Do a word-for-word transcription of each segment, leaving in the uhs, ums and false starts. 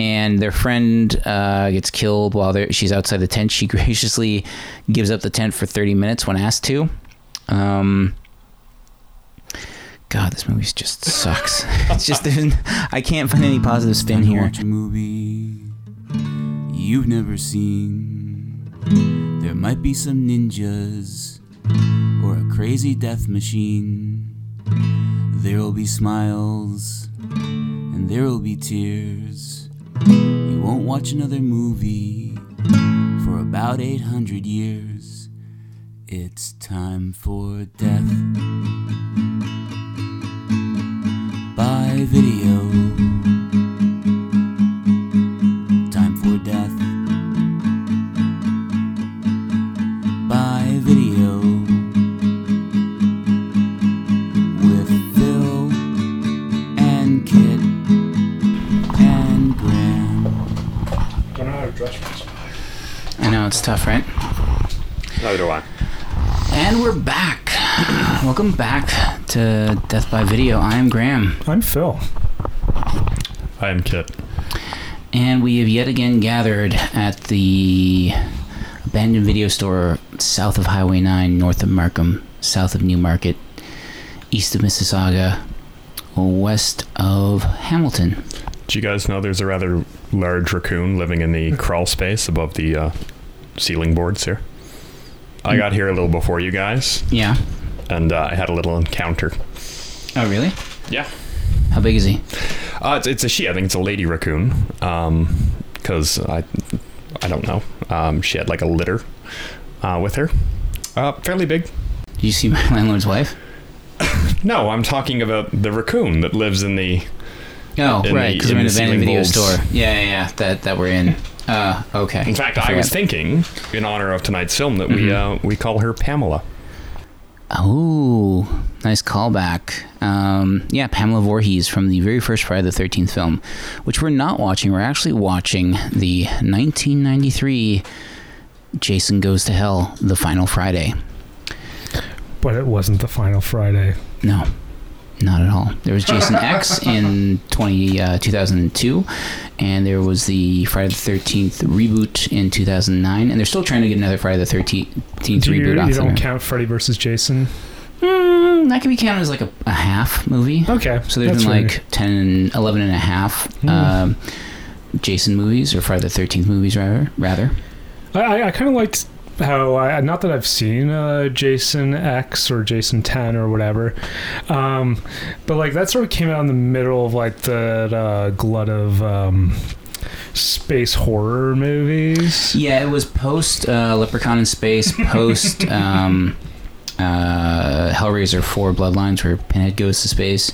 and their friend uh, gets killed while she's outside the tent. She graciously gives up the tent for thirty minutes when asked to. Um, God, this movie just sucks. It's just, I can't find any positive spin here. Watch a movie you've never seen. There might be some ninjas or a crazy death machine. There'll be smiles and there'll be tears. You won't watch another movie for about eight hundred years. It's time for Death by Video. Time for Death by Video with Phil and Kit and Graham. I don't know how to dress for this. I know, it's tough, right? Neither do I. And we're back. Welcome back to Death by Video. I am Graham. I'm Phil. I am Kit. And we have yet again gathered at the abandoned video store south of Highway nine, north of Markham, south of Newmarket, east of Mississauga, west of Hamilton. Do you guys know there's a rather large raccoon living in the crawl space above the uh, ceiling boards here? I got here a little before you guys. Yeah. And uh, I had a little encounter. Oh, really? Yeah. How big is he? Uh, it's, it's a she. I think it's a lady raccoon. Um, because I, I don't know. Um, she had like a litter, uh, with her. Uh, fairly big. Did you see my landlord's wife? No, I'm talking about the raccoon that lives in the. Oh, in right. Because we're in an abandoned video store. Yeah, yeah, yeah. That that we're in. Uh, okay. In fact, I, I was thinking, in honor of tonight's film, that mm-hmm. we uh, we call her Pamela. Oh, nice callback. Um, yeah, Pamela Voorhees from the very first Friday the thirteenth film, which we're not watching. We're actually watching the nineteen ninety-three Jason Goes to Hell, The Final Friday. But it wasn't The Final Friday. No, not at all. There was Jason X in twenty, uh, two thousand two, and there was the Friday the thirteenth reboot in two thousand nine, and they're still trying to get another Friday the thirteenth reboot off. You don't count Freddy versus Jason? Mm, that can be counted as like a, a half movie. Okay. So there's been like ten, eleven and a half mm. um, Jason movies, or Friday the thirteenth movies rather. rather. I, I kind of liked how, I, not that I've seen uh, Jason X or Jason ten or whatever, um, but like that sort of came out in the middle of like the uh, glut of um, space horror movies. Yeah, it was post uh, Leprechaun in Space, post um, uh, Hellraiser four Bloodlines, where Pinhead goes to space.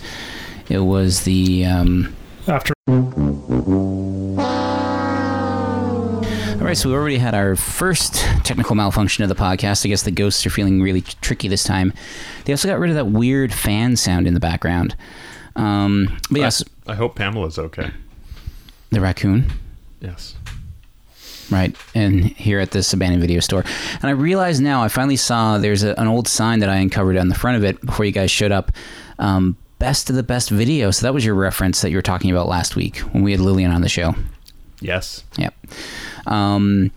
It was the um, after. All right, so we already had our first technical malfunction of the podcast. I guess the ghosts are feeling really t- tricky this time. They also got rid of that weird fan sound in the background. Um, but yes, I, I hope Pamela's okay. The raccoon? Yes. Right, and here at this abandoned video store. And I realize now, I finally saw there's a, an old sign that I uncovered on the front of it before you guys showed up. Um, best of the best video. So that was your reference that you were talking about last week when we had Lillian on the show. Yes. Yep. Um,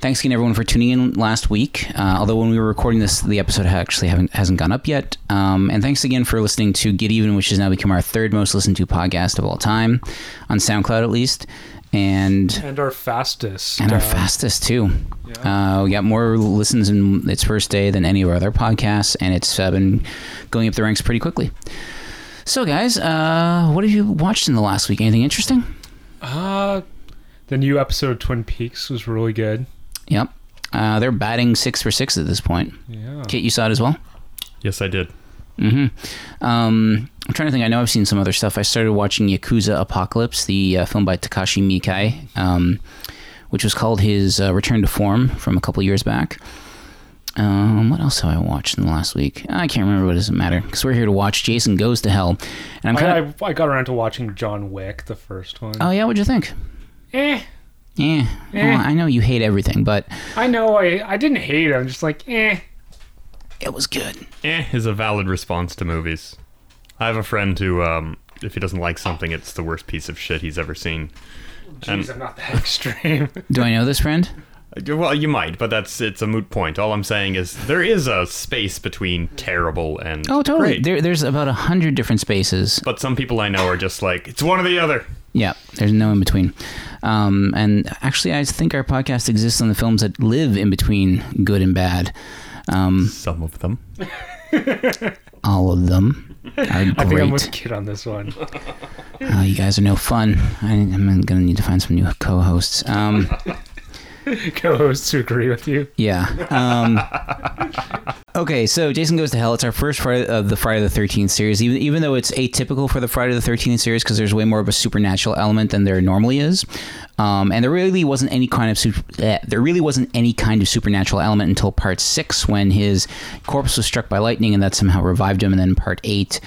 thanks again, everyone, for tuning in last week. Uh, although when we were recording this, the episode actually haven't, hasn't gone up yet. Um, and thanks again for listening to Get Even, which has now become our third most listened to podcast of all time, on SoundCloud at least. And and our fastest. And uh, our fastest, too. Yeah. Uh, we got more listens in its first day than any of our other podcasts, and it's uh, been going up the ranks pretty quickly. So, guys, uh, what have you watched in the last week? Anything interesting? Uh... The new episode of Twin Peaks was really good. Yep. Uh, they're batting six for six at this point. Yeah. Kit, you saw it as well? Yes, I did. Mm-hmm. Um, I'm trying to think. I know I've seen some other stuff. I started watching Yakuza Apocalypse, the uh, film by Takashi Miike, um, which was called his uh, Return to Form from a couple years back. Um, what else have I watched in the last week? I can't remember, but it doesn't matter because we're here to watch Jason Goes to Hell. And I'm kinda... I, I got around to watching John Wick, the first one. Oh, yeah? What'd you think? Eh. Yeah. Eh. Well, I know you hate everything, but... I know. I, I didn't hate it. I'm just like, eh. It was good. Eh is a valid response to movies. I have a friend who, um, if he doesn't like something, it's the worst piece of shit he's ever seen. Jeez, I'm not that extreme. Do I know this friend? Well, you might, but that's it's a moot point. All I'm saying is there is a space between terrible and oh, totally. Great. There, there's about a hundred different spaces. But some people I know are just like, it's one or the other. Yeah, there's no in between. Um, and actually, I think our podcast exists on the films that live in between good and bad. Um, some of them. All of them are great. I think I'm with Kit on this one. Oh, you guys are no fun. I, I'm going to need to find some new co-hosts. Um... Co-hosts who agree with you. Yeah. Um, okay, so Jason Goes to Hell. It's our first Friday of the Friday the thirteenth series, even, even though it's atypical for the Friday the thirteenth series because there's way more of a supernatural element than there normally is. Um, and there really wasn't any kind of super, eh, there really wasn't any kind of supernatural element until part six when his corpse was struck by lightning and that somehow revived him. And then part eight,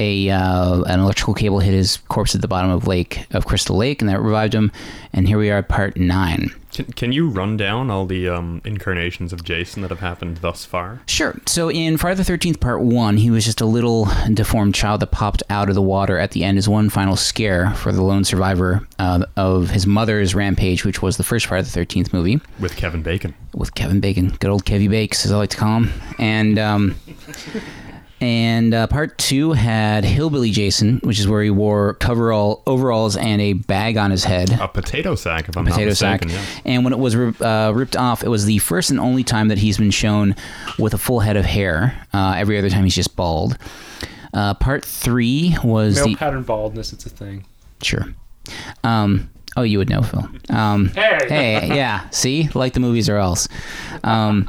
a uh, an electrical cable hit his corpse at the bottom of lake of Crystal Lake, and that revived him. And here we are at part nine. Can, can you run down all the um, incarnations of Jason that have happened thus far? Sure. So in Friday the thirteenth Part one, he was just a little deformed child that popped out of the water at the end as one final scare for the lone survivor uh, of his mother's rampage, which was the first Friday the thirteenth movie. With Kevin Bacon. With Kevin Bacon. Good old Kevy Bakes, as I like to call him. And... Um, And uh, part two had Hillbilly Jason, which is where he wore coverall overalls and a bag on his head. A potato sack, if I'm not mistaken. Potato sack. Yeah. And when it was uh, ripped off, it was the first and only time that he's been shown with a full head of hair. Uh, every other time he's just bald. Uh, part three was male the... pattern baldness. It's a thing. Sure. Um, oh, you would know, Phil. Um, hey. Hey. Yeah. See, like the movies or else. Um,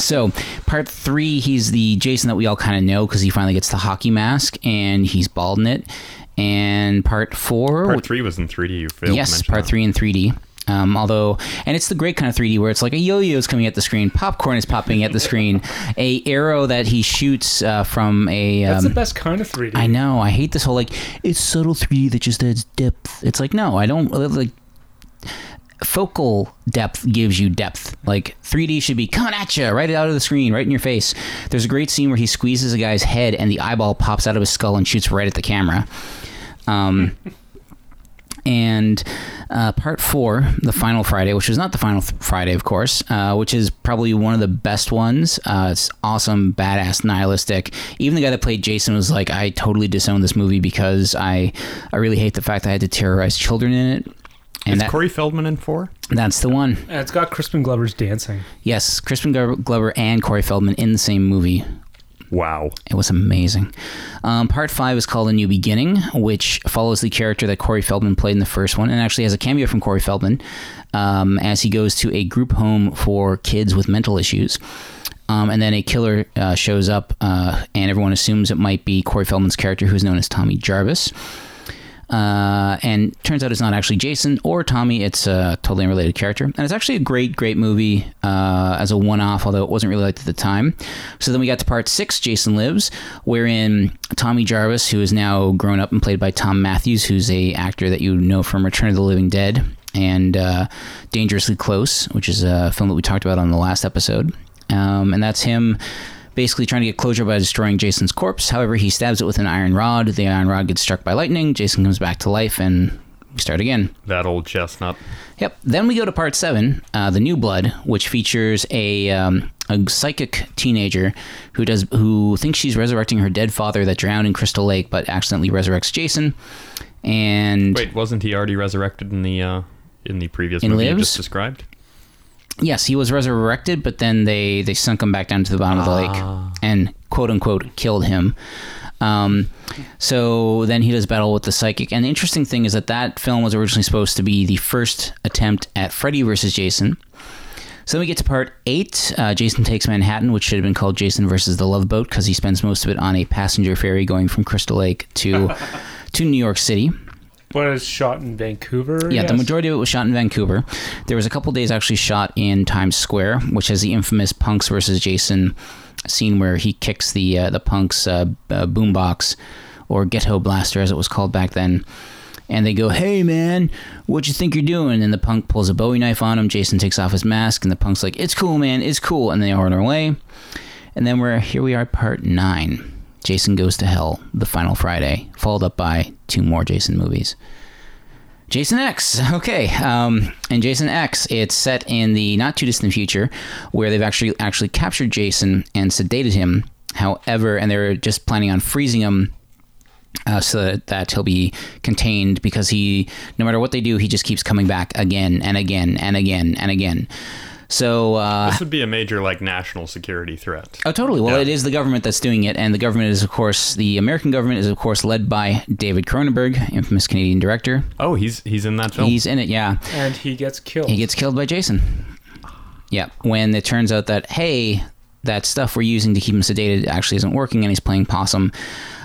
So, part three, he's the Jason that we all kind of know because he finally gets the hockey mask and he's bald in it. And part four... Part three was in three D, you failed yes, to mention Yes, part that. three in three D. Um, although, and it's the great kind of three D where it's like a yo-yo is coming at the screen, popcorn is popping at the screen, a arrow that he shoots uh, from a... Um, That's the best kind of three D. I know, I hate this whole, like, it's subtle three D that just adds depth. It's like, no, I don't, like... Focal depth gives you depth. Like three D should be coming at you right out of the screen, right in your face. There's a great scene where he squeezes a guy's head and the eyeball pops out of his skull and shoots right at the camera. Um, and uh, part four, the final Friday, which was not the final th- Friday, of course, uh, which is probably one of the best ones. Uh, it's awesome, badass, nihilistic. Even the guy that played Jason was like, I totally disown this movie because I, I really hate the fact that I had to terrorize children in it. And is that, Corey Feldman in four? That's the one. And it's got Crispin Glover's dancing. Yes, Crispin Glover and Corey Feldman in the same movie. Wow. It was amazing. Um, part five is called A New Beginning, which follows the character that Corey Feldman played in the first one and actually has a cameo from Corey Feldman um, as he goes to a group home for kids with mental issues. Um, and then a killer uh, shows up uh, and everyone assumes it might be Corey Feldman's character, who's known as Tommy Jarvis. Uh, and turns out it's not actually Jason or Tommy. It's a totally unrelated character. And it's actually a great, great movie uh, as a one-off, although it wasn't really liked at the time. So then we got to part six, Jason Lives, wherein Tommy Jarvis, who is now grown up and played by Tom Matthews, who's a actor that you know from Return of the Living Dead and uh, Dangerously Close, which is a film that we talked about on the last episode. Um, and that's him... basically trying to get closure by destroying Jason's corpse. However, he stabs it with an iron rod. The iron rod gets struck by lightning. Jason comes back to life, and we start again. That old chestnut. Yep. Then we go to part seven, uh, The New Blood, which features a um, a psychic teenager who does who thinks she's resurrecting her dead father that drowned in Crystal Lake, but accidentally resurrects Jason. And wait, wasn't he already resurrected in the uh, in the previous movie you just described? Yes, he was resurrected, but then they, they sunk him back down to the bottom ah. of the lake and, quote-unquote, killed him. Um, so then he does battle with the psychic. And the interesting thing is that that film was originally supposed to be the first attempt at Freddy versus Jason. So then we get to part eight, uh, Jason Takes Manhattan, which should have been called Jason versus the Love Boat because he spends most of it on a passenger ferry going from Crystal Lake to to New York City. But it was shot in Vancouver? Yeah, yes. The majority of it was shot in Vancouver. There was a couple days actually shot in Times Square, which has the infamous Punks versus Jason scene where he kicks the uh, the Punks' uh, uh, boombox, or ghetto blaster as it was called back then. And they go, hey man, what you think you're doing? And the Punk pulls a Bowie knife on him, Jason takes off his mask, and the Punk's like, it's cool man, it's cool, and they are on their way. And then we're here we are, part nine. Jason Goes to Hell, the final Friday, followed up by two more Jason movies. Jason X. Okay. Um, and Jason X, it's set in the not too distant future where they've actually actually captured Jason and sedated him. However, and they're just planning on freezing him uh, so that, that he'll be contained, because he, no matter what they do, he just keeps coming back again and again and again and again. So uh, this would be a major like national security threat. Oh, totally. Well, yeah. It is the government that's doing it, and the government is, of course, the American government is, of course, led by David Cronenberg, infamous Canadian director. Oh, he's he's in that film. He's in it, yeah. And he gets killed. He gets killed by Jason. Yeah, when it turns out that hey, that stuff we're using to keep him sedated actually isn't working, and he's playing possum.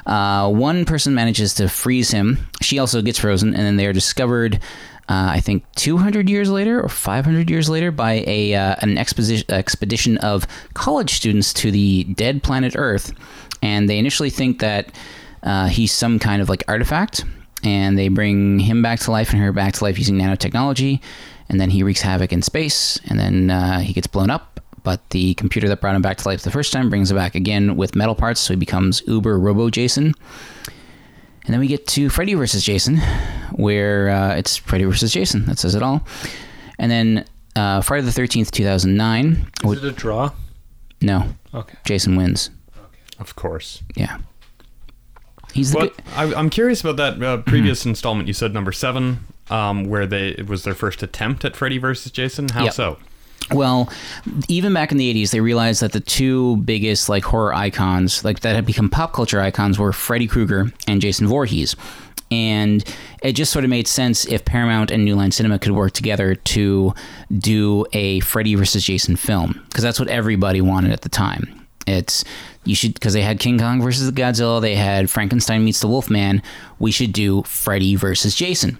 Uh, one person manages to freeze him. She also gets frozen, and then they are discovered. Uh, I think two hundred years later or five hundred years later by a uh, an exposition, expedition of college students to the dead planet Earth. And they initially think that uh, he's some kind of like artifact, and they bring him back to life and her back to life using nanotechnology. And then he wreaks havoc in space, and then uh, he gets blown up. But the computer that brought him back to life the first time brings him back again with metal parts. So he becomes Uber Robo Jason. And then we get to Freddy versus Jason, where uh, it's Freddy versus Jason. That says it all. And then uh, Friday the thirteenth, two thousand nine. Is would... it a draw? No. Okay. Jason wins. Okay. Of course. Yeah. He's the. What, good... I, I'm curious about that uh, previous mm-hmm. installment. You said number seven, um, where they it was their first attempt at Freddy versus Jason. How yep. so? Well, even back in the eighties, they realized that the two biggest like horror icons, like that had become pop culture icons, were Freddy Krueger and Jason Voorhees. And it just sort of made sense if Paramount and New Line Cinema could work together to do a Freddy versus Jason film, because that's what everybody wanted at the time. It's you should because they had King Kong versus Godzilla, they had Frankenstein meets the Wolfman. We should do Freddy versus Jason.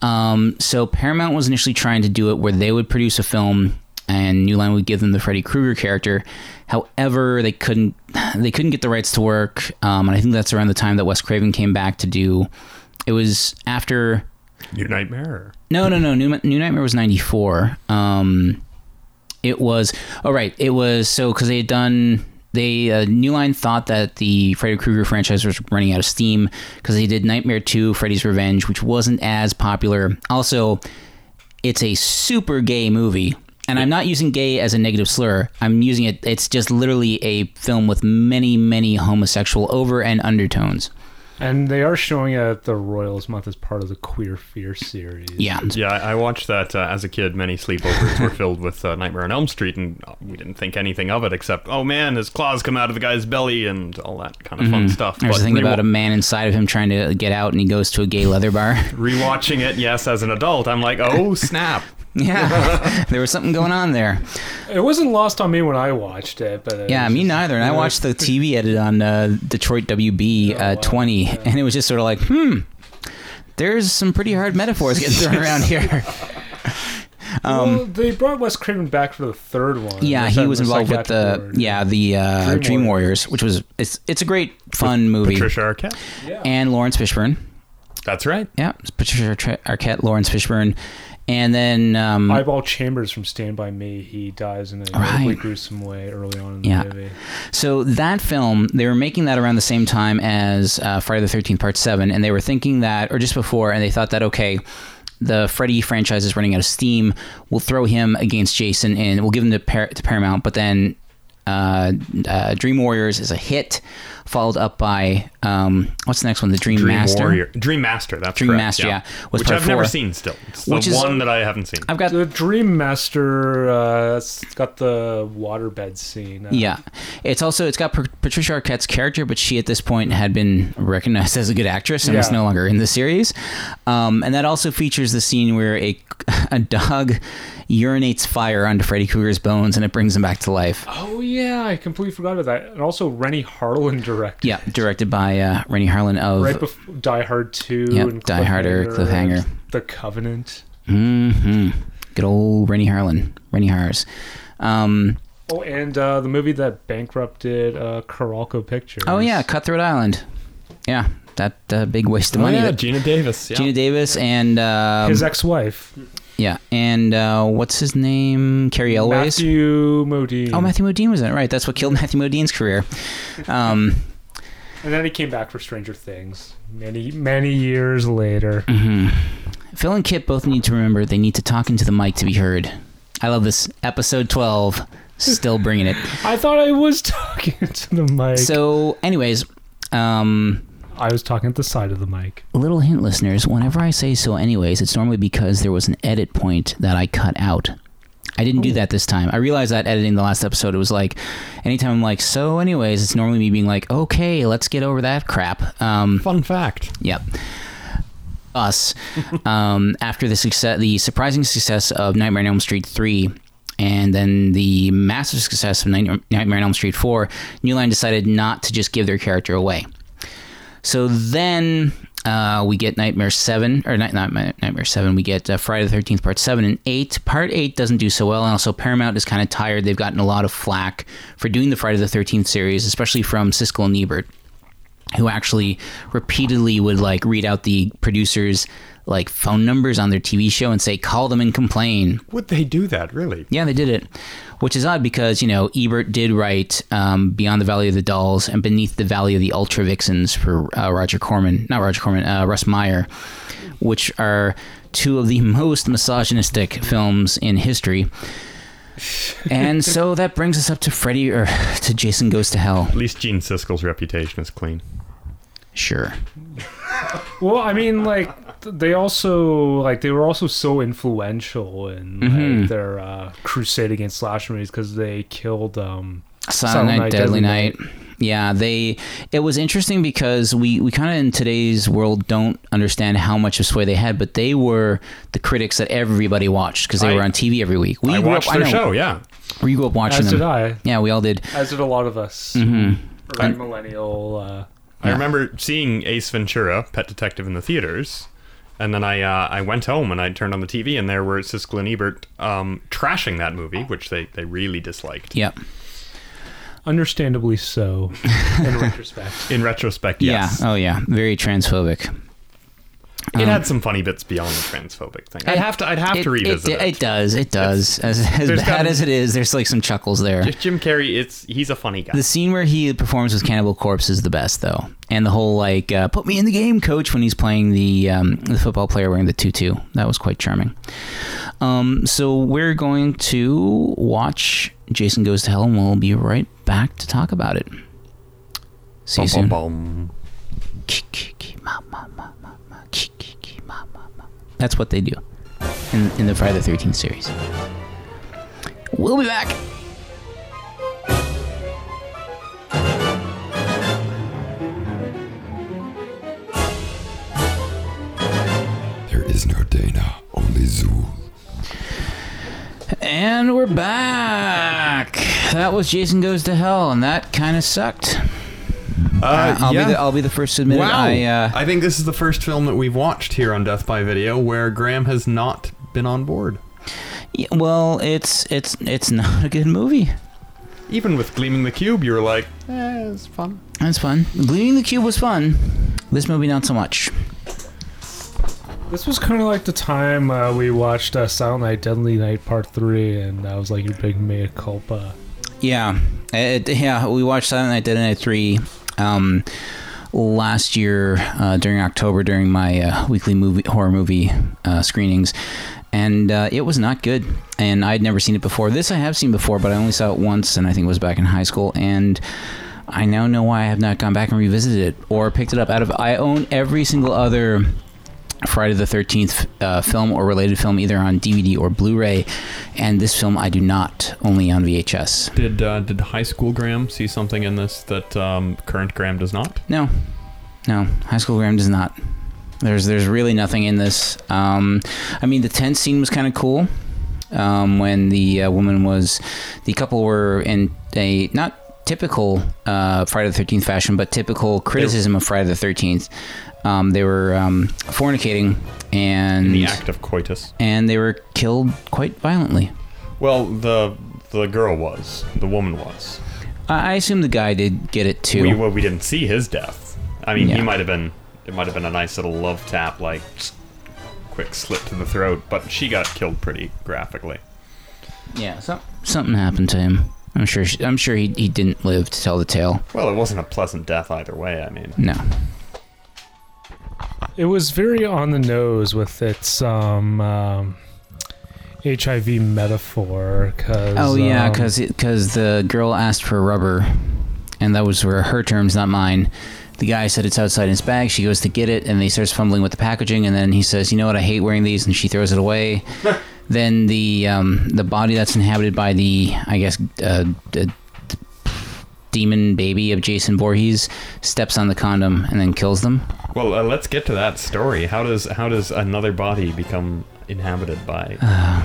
Um, so Paramount was initially trying to do it where they would produce a film and New Line would give them the Freddy Krueger character. However, they couldn't they couldn't get the rights to work. Um, and I think that's around the time that Wes Craven came back to do. It was after New Nightmare. No, no, no. New, New Nightmare was ninety-four. Um, it was all oh, right. It was so because they had done. They uh, New Line thought that the Freddy Krueger franchise was running out of steam because they did Nightmare two, Freddy's Revenge, which wasn't as popular. Also, it's a super gay movie, and I'm not using gay as a negative slur. I'm using it. It's just literally a film with many, many homosexual over and undertones. And they are showing it at the Royals Month as part of the Queer Fear series. Yeah. Yeah, I watched that uh, as a kid. Many sleepovers were filled with uh, Nightmare on Elm Street, and we didn't think anything of it except, oh man, his claws come out of the guy's belly and all that kind of mm-hmm. fun stuff. There's but a thing re- about a man inside of him trying to get out, and he goes to a gay leather bar. Rewatching it, yes, as an adult, I'm like, oh snap. Yeah, there was something going on there. It wasn't lost on me when I watched it. But it yeah, me just, neither. And you know, I watched the T V edit on uh, Detroit W B oh, uh, twenty, wow. yeah. and it was just sort of like, hmm, there's some pretty hard metaphors getting thrown around here. Um, well, they brought Wes Craven back for the third one. Yeah, he was involved with the yeah the uh, Dream, Dream Warriors, Warriors, which was it's it's a great fun with movie. Patricia Arquette yeah. and Lawrence Fishburne. That's right. Yeah, Patricia Arquette, Lawrence Fishburne. And then um, Eyeball Chambers from Stand By Me, he dies in a really right. gruesome way early on in the yeah. movie. So that film, they were making that around the same time as uh, Friday the thirteenth Part seven, and they were thinking that, or just before, and they thought that, okay, the Freddy franchise is running out of steam, we'll throw him against Jason, and we'll give him to, Par- to Paramount, but then uh, uh, Dream Warriors is a hit, followed up by um, what's the next one? The Dream, Dream Master. Warrior. Dream Master. That's Dream correct. Master. Yeah, yeah. Was which I've four. never seen. Still, it's which the is, one that I haven't seen. I've got the Dream Master. Uh, it's got the waterbed scene. Uh, yeah, it's also it's got Patricia Arquette's character, but she at this point had been recognized as a good actress and yeah. was no longer in the series. Um, and that also features the scene where a a dog urinates fire onto Freddy Krueger's bones and it brings him back to life. Oh yeah, I completely forgot about that. And also Renny Harlin directed. Directed. Yeah, directed by uh, Renny Harlin of right before Die Hard two, yep, and Die Harder, Cliffhanger, The Covenant. Mm-hmm. Good old Renny Harlin, Renny Harris. Um, oh, and uh, the movie that bankrupted uh, Coralco Pictures. Oh yeah, Cutthroat Island. Yeah, that uh, big waste of money. Oh, yeah, that, Geena Davis. Yeah. Geena Davis and um, his ex-wife. Yeah, and uh, what's his name? Carrie Elways? Matthew Modine. Oh, Matthew Modine was in it, right. That's what killed Matthew Modine's career. Um, and then he came back for Stranger Things many, many years later. Mm-hmm. Phil and Kit both need to remember they need to talk into the mic to be heard. I love this. Episode twelve, still bringing it. I thought I was talking to the mic. So, anyways, um... I was talking at the side of the mic. Little hint, listeners, whenever I say so anyways, it's normally because there was an edit point that I cut out. I didn't Ooh. do that this time. I realized that editing the last episode, it was like, anytime I'm like, so anyways, it's normally me being like, okay, let's get over that crap. Um, Fun fact. Yep. Us. um, after the success, the surprising success of Nightmare on Elm Street three, and then the massive success of Nightmare on Elm Street four, New Line decided not to just give their character away. So then uh, we get Nightmare seven, or not, not Nightmare seven, we get uh, Friday the thirteenth Part seven and eight. Part eight doesn't do so well, and also Paramount is kind of tired. They've gotten a lot of flack for doing the Friday the thirteenth series, especially from Siskel and Ebert, who actually repeatedly would like read out the producers' like phone numbers on their T V show and say, call them and complain. Would they do that, really? Yeah, they did it. Which is odd because, you know, Ebert did write um, Beyond the Valley of the Dolls and Beneath the Valley of the Ultra Vixens for uh, Roger Corman, not Roger Corman, uh, Russ Meyer, which are two of the most misogynistic films in history. And so that brings us up to Freddy, or to Jason Goes to Hell. At least Gene Siskel's reputation is clean. Sure. Well, I mean, like, they also, like, they were also so influential in like, mm-hmm. their uh, crusade against slasher movies because they killed um, Silent, Silent Night, Night, Deadly, Deadly Night. Night. Yeah, they, it was interesting because we, we kind of in today's world don't understand how much of sway they had, but they were the critics that everybody watched because they I, were on T V every week. We I watched up, their I show, yeah. We grew up watching As them. As did I. Yeah, we all did. As did a lot of us. Mm-hmm. Early and, millennial. Uh, I yeah. remember seeing Ace Ventura, Pet Detective, in the theaters. And then I uh, I went home and I turned on the T V and there were Siskel and Ebert um, trashing that movie, which they, they really disliked. Yep. Understandably so, in retrospect. In retrospect, yes. Yeah. Oh, yeah. Very transphobic. It um, had some funny bits beyond the transphobic thing. I'd have to I'd have it, to revisit it, it. It does. It does. It's, as as bad kind of, as it is, there's like some chuckles there. Jim Carrey, it's he's a funny guy. The scene where he performs with Cannibal Corpse is the best, though. And the whole, like, uh, put me in the game, coach, when he's playing the um, the football player wearing the tutu. That was quite charming. Um, so we're going to watch Jason Goes to Hell, and we'll be right back to talk about it. See you soon. Bum, bum. That's what they do in, in the Friday the thirteenth series. We'll be back. There is no Dana, only Zool. And we're back. That was Jason Goes to Hell, and that kind of sucked. Uh, I'll, yeah. be the, I'll be the first to admit wow. it. I, uh, I think this is the first film that we've watched here on Death by Video where Graham has not been on board. Yeah, well, it's it's it's not a good movie. Even with Gleaming the Cube, you were like, eh, it's fun. It's fun. Gleaming the Cube was fun. This movie, not so much. This was kind of like the time uh, we watched uh, Silent Night Deadly Night Part three, and that was like your big mea culpa. Yeah. It, yeah, we watched Silent Night Deadly Night three. Um, last year uh, during October during my uh, weekly movie horror movie uh, screenings, and uh, it was not good, and I'd never seen it before. This I have seen before, but I only saw it once, and I think it was back in high school, and I now know why I have not gone back and revisited it or picked it up out of I own every single other Friday the thirteenth uh, film or related film, either on D V D or Blu-ray, and this film I do not, only on V H S. Did uh, did high school Graham see something in this that um, current Graham does not? No. No. High school Graham does not. There's there's really nothing in this. Um, I mean, the tent scene was kind of cool um, when the uh, woman was... The couple were in a... Not typical uh, Friday the thirteenth fashion, but typical criticism of Friday the thirteenth. Um, they were um, fornicating and in the act of coitus, and they were killed quite violently. Well, the the girl was, the woman was. I, I assume the guy did get it too. We, well, we didn't see his death. I mean, yeah. he might have been. It might have been a nice little love tap, like quick slip to the throat. But she got killed pretty graphically. Yeah, so, something happened to him. I'm sure. She, I'm sure he he didn't live to tell the tale. Well, it wasn't a pleasant death either way. I mean, no. It was very on the nose with its um, um, H I V metaphor. Cause, oh, yeah, because um, the girl asked for rubber, and those were her terms, not mine. The guy said it's outside his bag. She goes to get it, and he starts fumbling with the packaging, and then he says, you know what, I hate wearing these, and she throws it away. Then the um, the body that's inhabited by the, I guess, uh, d- d- demon baby of Jason Voorhees steps on the condom and then kills them. Well, uh, let's get to that story. How does how does another body become inhabited by... Uh,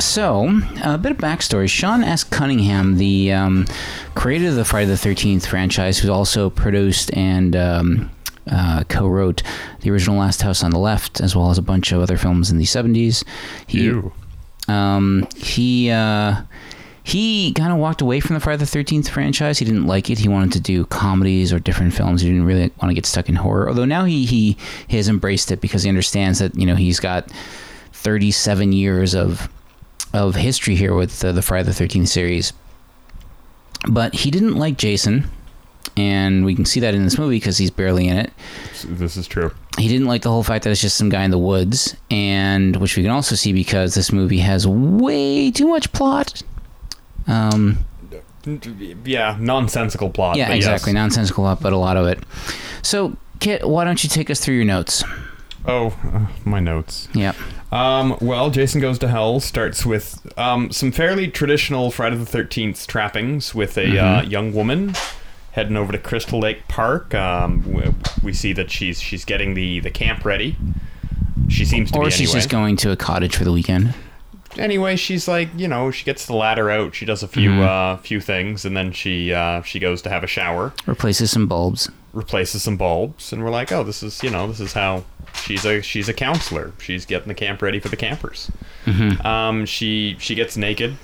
so, a bit of backstory. Sean S. Cunningham, the um, creator of the Friday the thirteenth franchise, who also produced and... Um, Uh, co-wrote the original Last House on the Left, as well as a bunch of other films in the seventies. He, Ew. Um, he, uh, he kind of walked away from the Friday the thirteenth franchise. He didn't like it. He wanted to do comedies or different films. He didn't really want to get stuck in horror. Although now he, he, he has embraced it because he understands that, you know, he's got thirty-seven years of of history here with uh, the Friday the thirteenth series. But he didn't like Jason. And we can see that in this movie because he's barely in it. This is true. He didn't like the whole fact that it's just some guy in the woods, and which we can also see because this movie has way too much plot. Um, yeah, nonsensical plot. Yeah, exactly, yes. Nonsensical plot, but a lot of it. So, Kit, why don't you take us through your notes? Oh, uh, my notes. Yeah. Um, well, Jason Goes to Hell starts with um, some fairly traditional Friday the thirteenth trappings with a mm-hmm. uh, young woman. Heading over to Crystal Lake Park, um, we, we see that she's she's getting the, the camp ready. She seems to or be anyway. Or she's just going to a cottage for the weekend. Anyway, she's like, you know, she gets the ladder out. She does a few mm. uh, few things, and then she uh, she goes to have a shower. Replaces some bulbs. Replaces some bulbs, and we're like, oh, this is you know, this is how she's a she's a counselor. She's getting the camp ready for the campers. Mm-hmm. Um, she she gets naked.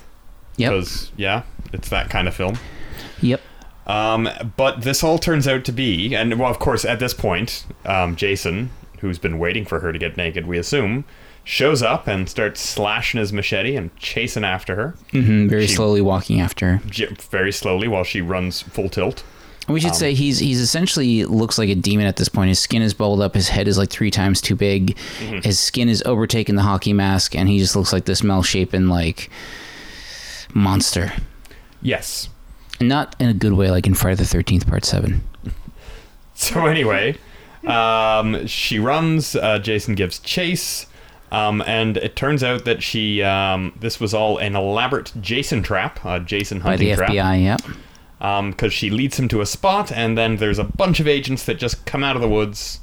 Yep. Because yeah, it's that kind of film. Yep. Um, but this all turns out to be, and well, of course, at this point, um, Jason, who's been waiting for her to get naked, we assume, shows up and starts slashing his machete and chasing after her. Mm-hmm, very she, slowly walking after her. Very slowly while she runs full tilt. We should um, say he's he's essentially looks like a demon at this point. His skin is bubbled up. His head is like three times too big. Mm-hmm. His skin is overtaking the hockey mask, and he just looks like this mal-shapen, like, monster. Yes. Not in a good way, like in Friday the thirteenth, Part seven. So anyway, um, she runs, uh, Jason gives chase, um, and it turns out that she um, this was all an elaborate Jason trap, a Jason hunting trap. By the F B I, yep. Um, because she leads him to a spot, and then there's a bunch of agents that just come out of the woods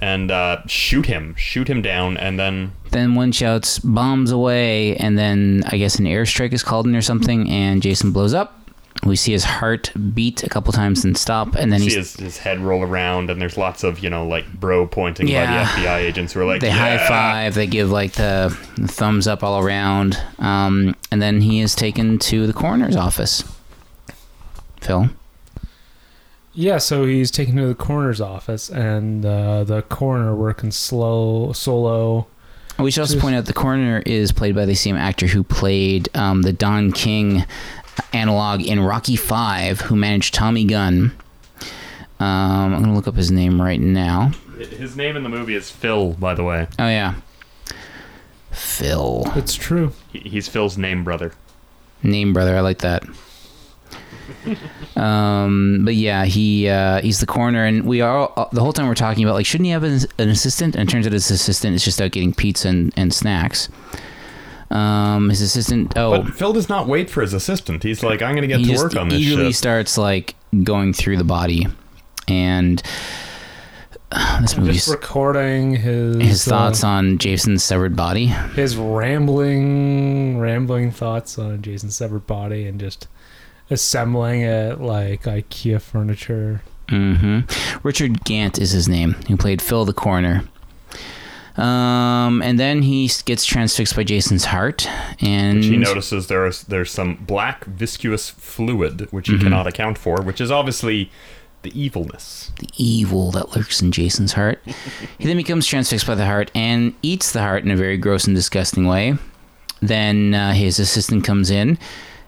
and uh, shoot him, shoot him down, and then... Then one shouts, bombs away, and then I guess an airstrike is called in or something, and Jason blows up. We see his heart beat a couple times and stop, and then we see his, his head roll around, and there's lots of, you know, like, bro pointing yeah. by the F B I agents who are like, They yeah. high five, they give, like, the thumbs up all around, um, and then he is taken to the coroner's office. Phil? Yeah, so he's taken to the coroner's office, and uh, the coroner working slow, solo... We should also point out the coroner is played by the same actor who played um, the Don King... analog in Rocky Five, who managed Tommy Gunn. Um, I'm gonna look up his name right now. His name in the movie is Phil, by the way. Oh yeah, Phil. It's true. He's Phil's name brother. Name brother, I like that. um, but yeah, he uh, he's the coroner, and we are all, the whole time we're talking about like, shouldn't he have an, an assistant? And it turns out his assistant is just out getting pizza and, and snacks. Um, his assistant. Oh, but Phil does not wait for his assistant. He's like, I'm going to get to work on this shit. He eagerly starts like going through the body, and uh, this movie just recording his his thoughts uh, on Jason's severed body. His rambling, rambling thoughts on Jason's severed body, and just assembling it like IKEA furniture. Mm-hmm. Richard Gant is his name, who played Phil the coroner. Um, and then he gets transfixed by Jason's heart, and which he notices there is there's some black viscous fluid which he mm-hmm. cannot account for, which is obviously the evilness, the evil that lurks in Jason's heart. He then becomes transfixed by the heart and eats the heart in a very gross and disgusting way. Then uh, his assistant comes in,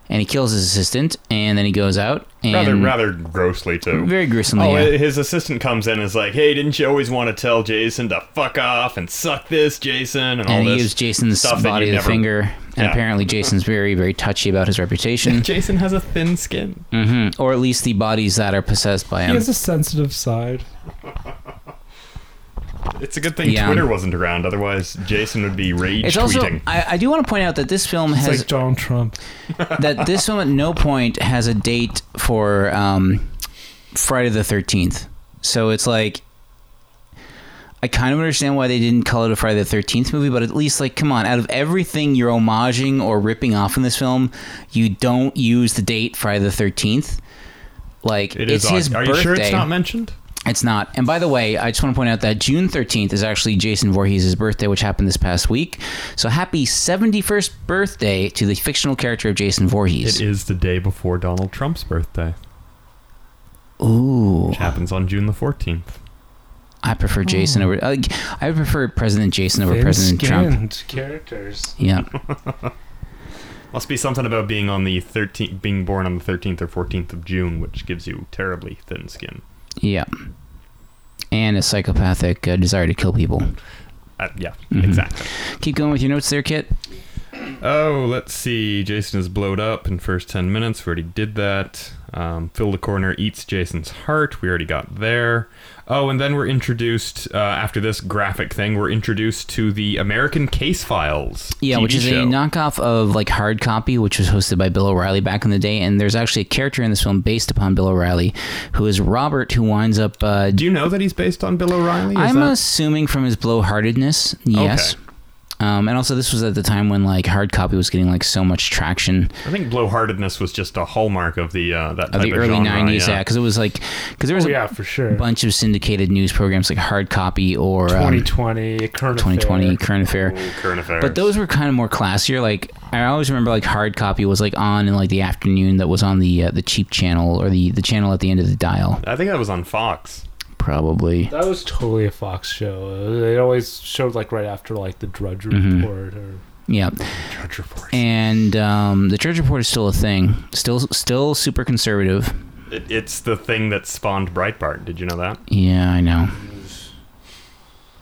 and he kills his assistant, and then he goes out And rather rather grossly, too. Very gruesomely, oh, yeah. His assistant comes in and is like, hey, didn't you always want to tell Jason to fuck off and suck this, Jason? And, and all he this used Jason's body as never... a finger. And yeah. apparently Jason's very, very touchy about his reputation. Jason has a thin skin. Mm-hmm. Or at least the bodies that are possessed by him. He has a sensitive side. It's a good thing yeah. Twitter wasn't around, otherwise Jason would be rage it's also, tweeting. I, I do want to point out that this film it's has like Donald Trump. That this film at no point has a date for um, Friday the thirteenth. So it's like I kind of understand why they didn't call it a Friday the thirteenth movie, but at least like come on, out of everything you're homaging or ripping off in this film, you don't use the date Friday the thirteenth. Like it it's is his Are birthday. Are you sure it's not mentioned? It's not. And by the way, I just want to point out that June thirteenth is actually Jason Voorhees' birthday, which happened this past week. So happy seventy-first birthday to the fictional character of Jason Voorhees. It is the day before Donald Trump's birthday. Ooh. Which happens on June the fourteenth. I prefer Jason oh. over... I, I prefer President Jason over Thin President Trump. Characters. Yeah. Must be something about being on the thirteenth, being born on the thirteenth or fourteenth of June, which gives you terribly thin skin. Yeah. And a psychopathic uh, desire to kill people. Uh, yeah, mm-hmm. exactly. Keep going with your notes there, Kit. Oh, let's see. Jason is blowed up in first ten minutes. We already did that. Um, Phil the Coroner eats Jason's heart. We already got there. Oh, and then we're introduced, uh, after this graphic thing, we're introduced to the American Case Files Yeah, T V which is show. a knockoff of, like, Hard Copy, which was hosted by Bill O'Reilly back in the day, and there's actually a character in this film based upon Bill O'Reilly, who is Robert, who winds up... Uh, Do you know that he's based on Bill O'Reilly? Is I'm that... assuming from his blowhardedness, yes. Okay. Um, and also, this was at the time when like hard copy was getting like so much traction. I think blowhardedness was just a hallmark of the uh, that type of the of early genre, nineties, yeah, because yeah, it was like because there was oh, a yeah, for sure. bunch of syndicated news programs like Hard Copy or twenty twenty, um, Current twenty twenty, Affair. Current Affair, Ooh, Current Affairs. But those were kind of more classier. Like I always remember like Hard Copy was like on in like the afternoon. That was on the uh, the cheap channel or the the channel at the end of the dial. I think that was on Fox. Probably. That was totally a Fox show. It always showed like right after like the Drudge mm-hmm. Report or yeah, Drudge Report. And um, the Drudge Report is still a thing. Still, still super conservative. It, it's the thing that spawned Breitbart. Did you know that? Yeah, I know.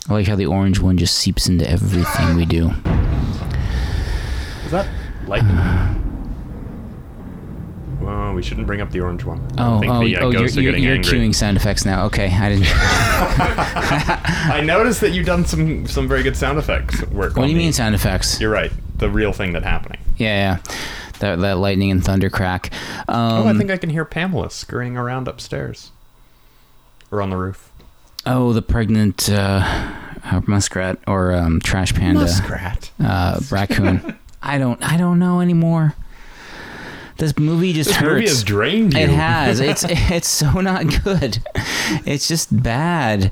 I like how the orange one just seeps into everything we do. Is that lightning? Uh, Oh, we shouldn't bring up the orange one. Oh, I think oh, the, uh, oh you're, you're, you're queuing sound effects now. Okay, I didn't. I noticed that you've done some, some very good sound effects work. What do you mean sound effects? You're right. The real thing that's happening. Yeah, yeah. That, that lightning and thunder crack. Um, oh, I think I can hear Pamela scurrying around upstairs. Or on the roof. Oh, the pregnant uh, muskrat or um, trash panda. Muskrat. Uh, raccoon. I don't. I don't know anymore. This movie just this hurts. This movie has drained you. It has. It's it's so not good. It's just bad.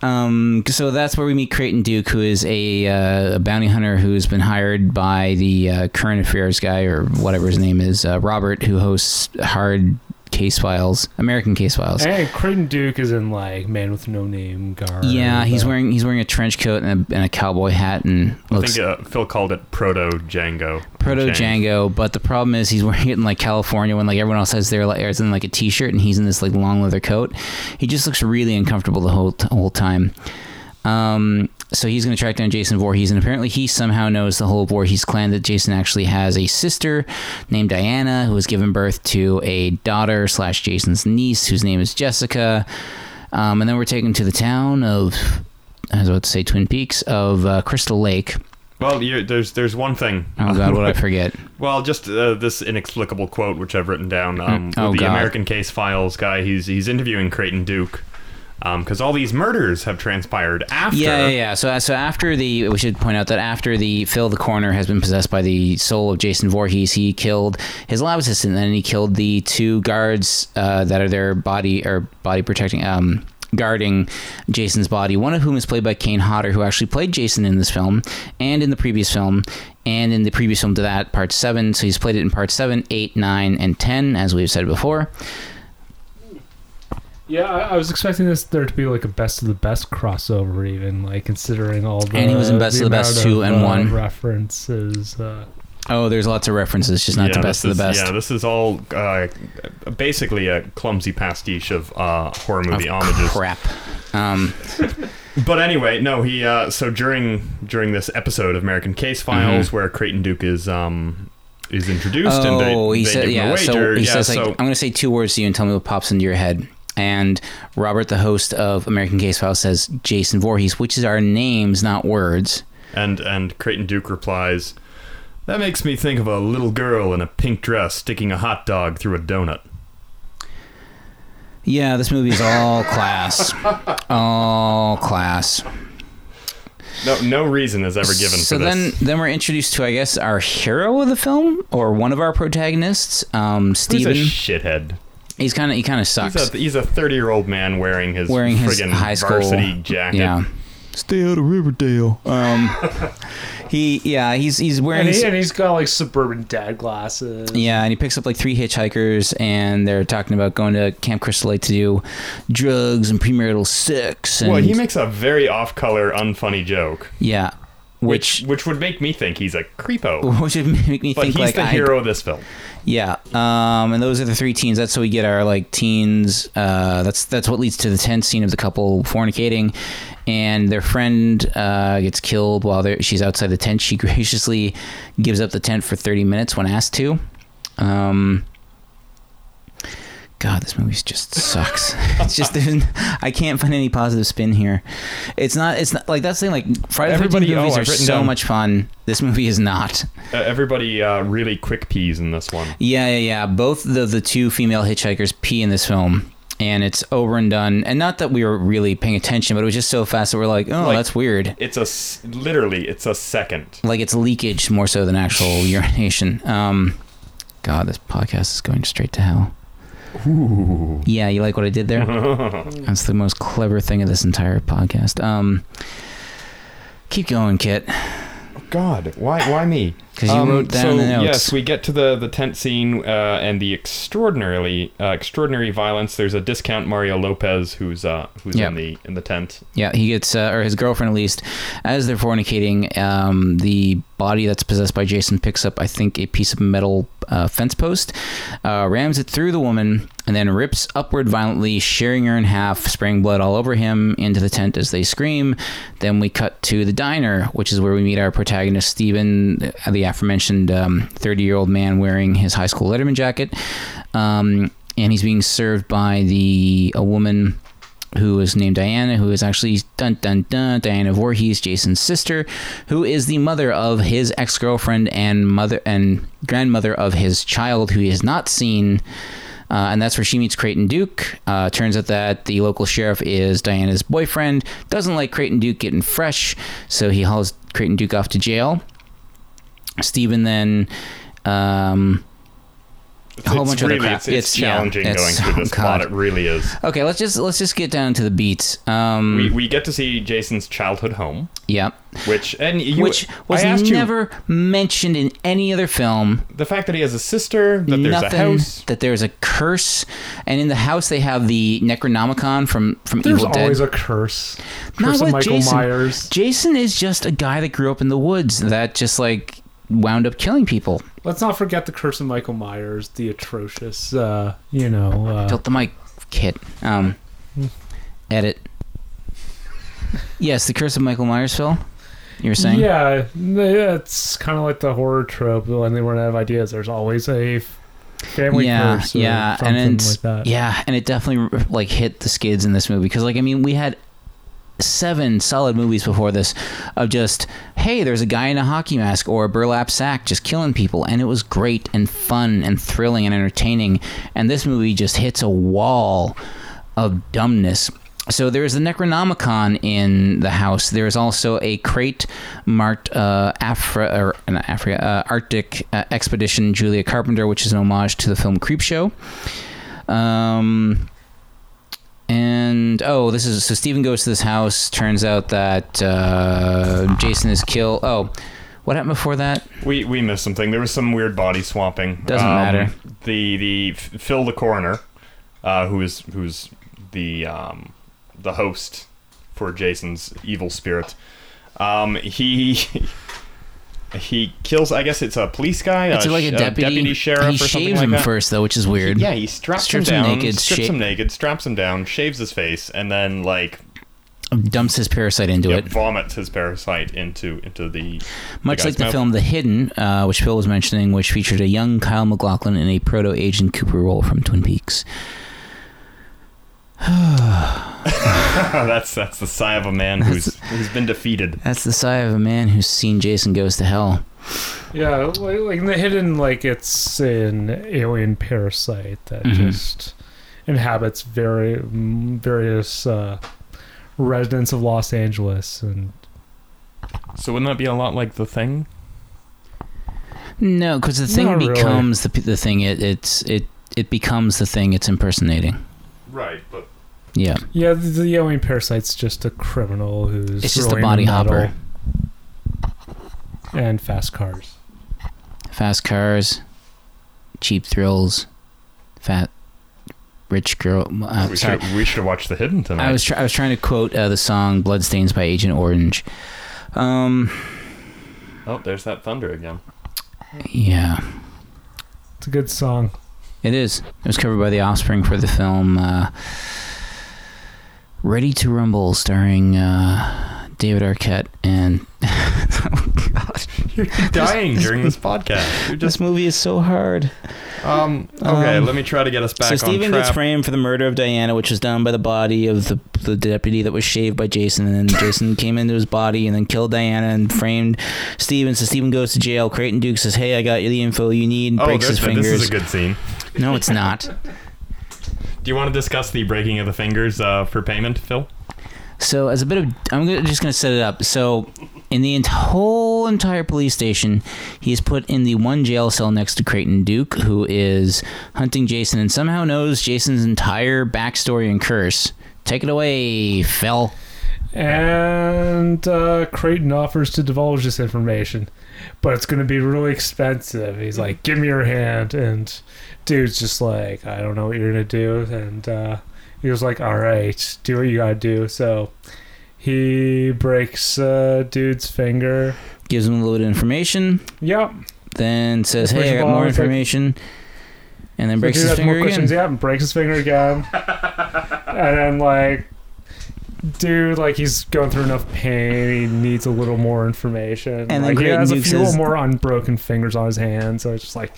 Um, so that's where we meet Creighton Duke, who is a, uh, a bounty hunter who's been hired by the uh, Current Affairs guy or whatever his name is, uh, Robert, who hosts Hard Case Files, American Case Files. Hey, Creighton Duke is in like Man with No Name garb. Yeah, he's wearing he's wearing a trench coat and a, and a cowboy hat and looks, I think uh, Phil called it proto Django. Proto Django, but the problem is he's wearing it in like California when like everyone else has their like it's in like a t-shirt and he's in this like long leather coat. He just looks really uncomfortable the whole t- whole time. Um, so he's going to track down Jason Voorhees, and apparently he somehow knows the whole Voorhees clan, that Jason actually has a sister named Diana who was given birth to a daughter slash Jason's niece whose name is Jessica. Um, and then we're taken to the town of, I was about to say Twin Peaks, of uh, Crystal Lake. Well, you're, there's there's one thing. Oh, God, what did I forget? Well, just uh, this inexplicable quote, which I've written down. Um, oh, the God. American Case Files guy, he's he's interviewing Creighton Duke. Because um, all these murders have transpired after. Yeah, yeah, yeah. So, so after the, we should point out that after the Phil the Coroner has been possessed by the soul of Jason Voorhees, he killed his lab assistant, and then he killed the two guards uh, that are their body or body protecting, um, guarding Jason's body. One of whom is played by Kane Hodder, who actually played Jason in this film and in the previous film and in the previous film to that, part seven. So he's played it in part seven, eight, nine, and ten, as we've said before. Yeah, I, I was expecting this there to be like a best of the best crossover, even like considering all the and he was in best the of the best two and one references. Uh, Oh, there's lots of references, just not yeah, the best of the best. Yeah, this is all uh, basically a clumsy pastiche of uh, horror movie of homages. Crap. Um. But anyway, no, he. Uh, so during during this episode of American Case Files, mm-hmm. where Creighton Duke is um is introduced, oh, and they, he they said, give yeah, him a wager. So he yeah, says, so, like, I'm going to say two words to you and tell me what pops into your head. And Robert, the host of American Case Files, says Jason Voorhees, which is our names, not words. And and Creighton Duke replies, "That makes me think of a little girl in a pink dress sticking a hot dog through a donut." Yeah, this movie is all class. All class. No, no reason is ever given so for this. So then, then we're introduced to, I guess, our hero of the film, or one of our protagonists, um, Steven. Who's a shithead. He's kind of he kind of sucks. He's a thirty-year-old man wearing his wearing his high school varsity jacket. Yeah. Stay out of Riverdale. Um, he, yeah, he's he's wearing... And, he, and he's got, like, suburban dad glasses. Yeah, and he picks up, like, three hitchhikers, and they're talking about going to Camp Crystal Lake to do drugs and premarital sex. And, well, he makes a very off-color, unfunny joke. Yeah. Which, which which would make me think he's a creepo. Which would make me but think, like... But he's the hero I, of this film. Yeah. Um, and those are the three teens. That's how we get our, like, teens. Uh, that's that's what leads to the tense scene of the couple fornicating. And their friend uh, gets killed while she's outside the tent. She graciously gives up the tent for thirty minutes when asked to. Um, God, this movie just sucks. It's just I can't find any positive spin here. It's not. It's not like that's the thing. Like Friday the thirteenth movies oh, are so down. much fun. This movie is not. Uh, everybody uh, really quick pees in this one. Yeah, yeah, yeah. Both the the two female hitchhikers pee in this film. And it's over and done. And not that we were really paying attention, but it was just so fast that we're like, oh, like, that's weird. It's a, literally, it's a second. Like it's leakage more so than actual urination. Um, God, this podcast is going straight to hell. Ooh. Yeah, you like what I did there? That's the most clever thing of this entire podcast. Um, keep going, Kit. Oh, God, why why me? Because you um, wrote down so, the notes. Yes, we get to the, the tent scene uh, and the extraordinarily uh, extraordinary violence. There's a discount Mario Lopez who's uh, who's yep. in the in the tent. Yeah, he gets uh, or his girlfriend at least. As they're fornicating, um, the body that's possessed by Jason picks up, I think, a piece of metal uh, fence post, uh, rams it through the woman, and then rips upward violently, shearing her in half, spraying blood all over him into the tent as they scream. Then we cut to the diner, which is where we meet our protagonist Steven, the aforementioned um, thirty-year-old man wearing his high school letterman jacket, um, and he's being served by the a woman who is named Diana, who is actually dun dun dun Diana Voorhees, Jason's sister, who is the mother of his ex-girlfriend and mother and grandmother of his child, who he has not seen. Uh, and that's where she meets Creighton Duke. Uh, turns out that the local sheriff is Diana's boyfriend. Doesn't like Creighton Duke getting fresh, so he hauls Creighton Duke off to jail. Steven then um a whole it's bunch really, of other crap. It's, it's, it's challenging yeah, it's, going through this oh plot. It really is. Okay, let's just let's just get down to the beats. Um, we we get to see Jason's childhood home. Yep. Which and you, which was never you, mentioned in any other film. The fact that he has a sister, that there's nothing, a house, that there's a curse, and in the house they have the Necronomicon from from there's Evil Dead. There's always a curse. Not with Michael Jason. Myers. Jason is just a guy that grew up in the woods that just like. wound up killing people. Let's not forget the curse of Michael Myers, the atrocious, uh, you know... Uh... Tilt the mic, Kit. Um, edit. Yes, the curse of Michael Myers, Phil? You were saying? Yeah, it's kind of like the horror trope when they run out of ideas. There's always a family yeah, curse or yeah, something and like that. Yeah, and it definitely like hit the skids in this movie. Because, like, I mean, we had... seven solid movies before this of just, hey, there's a guy in a hockey mask or a burlap sack just killing people, and it was great and fun and thrilling and entertaining, and this movie just hits a wall of dumbness. So there's the Necronomicon in the house. There's also a crate marked uh, Afra, or, not Afria, uh, Arctic uh, Expedition Julia Carpenter, which is an homage to the film Creepshow. Um... And, oh, this is... So Steven goes to this house. Turns out that uh, Jason is killed. Oh, what happened before that? We we missed something. There was some weird body swapping. Doesn't um, matter. The... the Phil the coroner, uh, who is who's the um, the host for Jason's evil spirit, um, he... He kills, I guess it's a police guy, it's a, like a deputy, a deputy sheriff or something like that. He shaves him first, though, which is weird. He, yeah, he straps strips him down, him naked, strips sh- him naked, straps him down, shaves his face, and then, like... dumps his parasite into yeah, it. Vomits his parasite into into the... Much the like the mouth. Film The Hidden, uh, which Phil was mentioning, which featured a young Kyle MacLachlan in a proto-Agent Cooper role from Twin Peaks. that's that's the sigh of a man who's the, who's been defeated. That's the sigh of a man who's seen Jason goes to hell. Yeah, like, like The Hidden, like it's an alien parasite that mm-hmm. just inhabits very various uh, residents of Los Angeles, and so wouldn't that be a lot like The Thing? No, because The Thing Not becomes really. the the thing. It it's it it becomes the thing it's impersonating. Right, but yeah, yeah. The, the alien parasite's just a criminal who's it's just a body hopper and fast cars, fast cars, cheap thrills, fat rich girl. Uh, we, should, we should watch The Hidden tonight. I was try, I was trying to quote uh, the song "Bloodstains" by Agent Orange. Um, oh, there's that thunder again. Yeah, it's a good song. It is. It was covered by The Offspring for the film uh, Ready to Rumble, starring uh, David Arquette and... oh, God. You're dying this, during this podcast. You're just... This movie is so hard. Um. Okay, um, let me try to get us back on track. So Stephen gets framed for the murder of Diana, which was done by the body of the, the deputy that was shaved by Jason, and then Jason came into his body and then killed Diana and framed Stephen. So Stephen goes to jail. Creighton Duke says, hey, I got you the info you need, oh, breaks his the, fingers. This is a good scene. No, it's not. Do you want to discuss the breaking of the fingers uh, for payment, Phil? So, as a bit of... I'm just going to set it up. So, in the ent- whole entire police station, he's put in the one jail cell next to Creighton Duke, who is hunting Jason and somehow knows Jason's entire backstory and curse. Take it away, Phil. And uh, Creighton offers to divulge this information, but it's going to be really expensive. He's like, give me your hand, and... dude's just like, I don't know what you're gonna do, and uh he was like, all right, do what you gotta do. So he breaks uh dude's finger, gives him a load of information, yep, then says, hey, I got more information, and then breaks his finger again. Yeah, and breaks his finger again. And then like dude, like, he's going through enough pain, he needs a little more information, and like he has a few more unbroken fingers on his hand, so it's just like,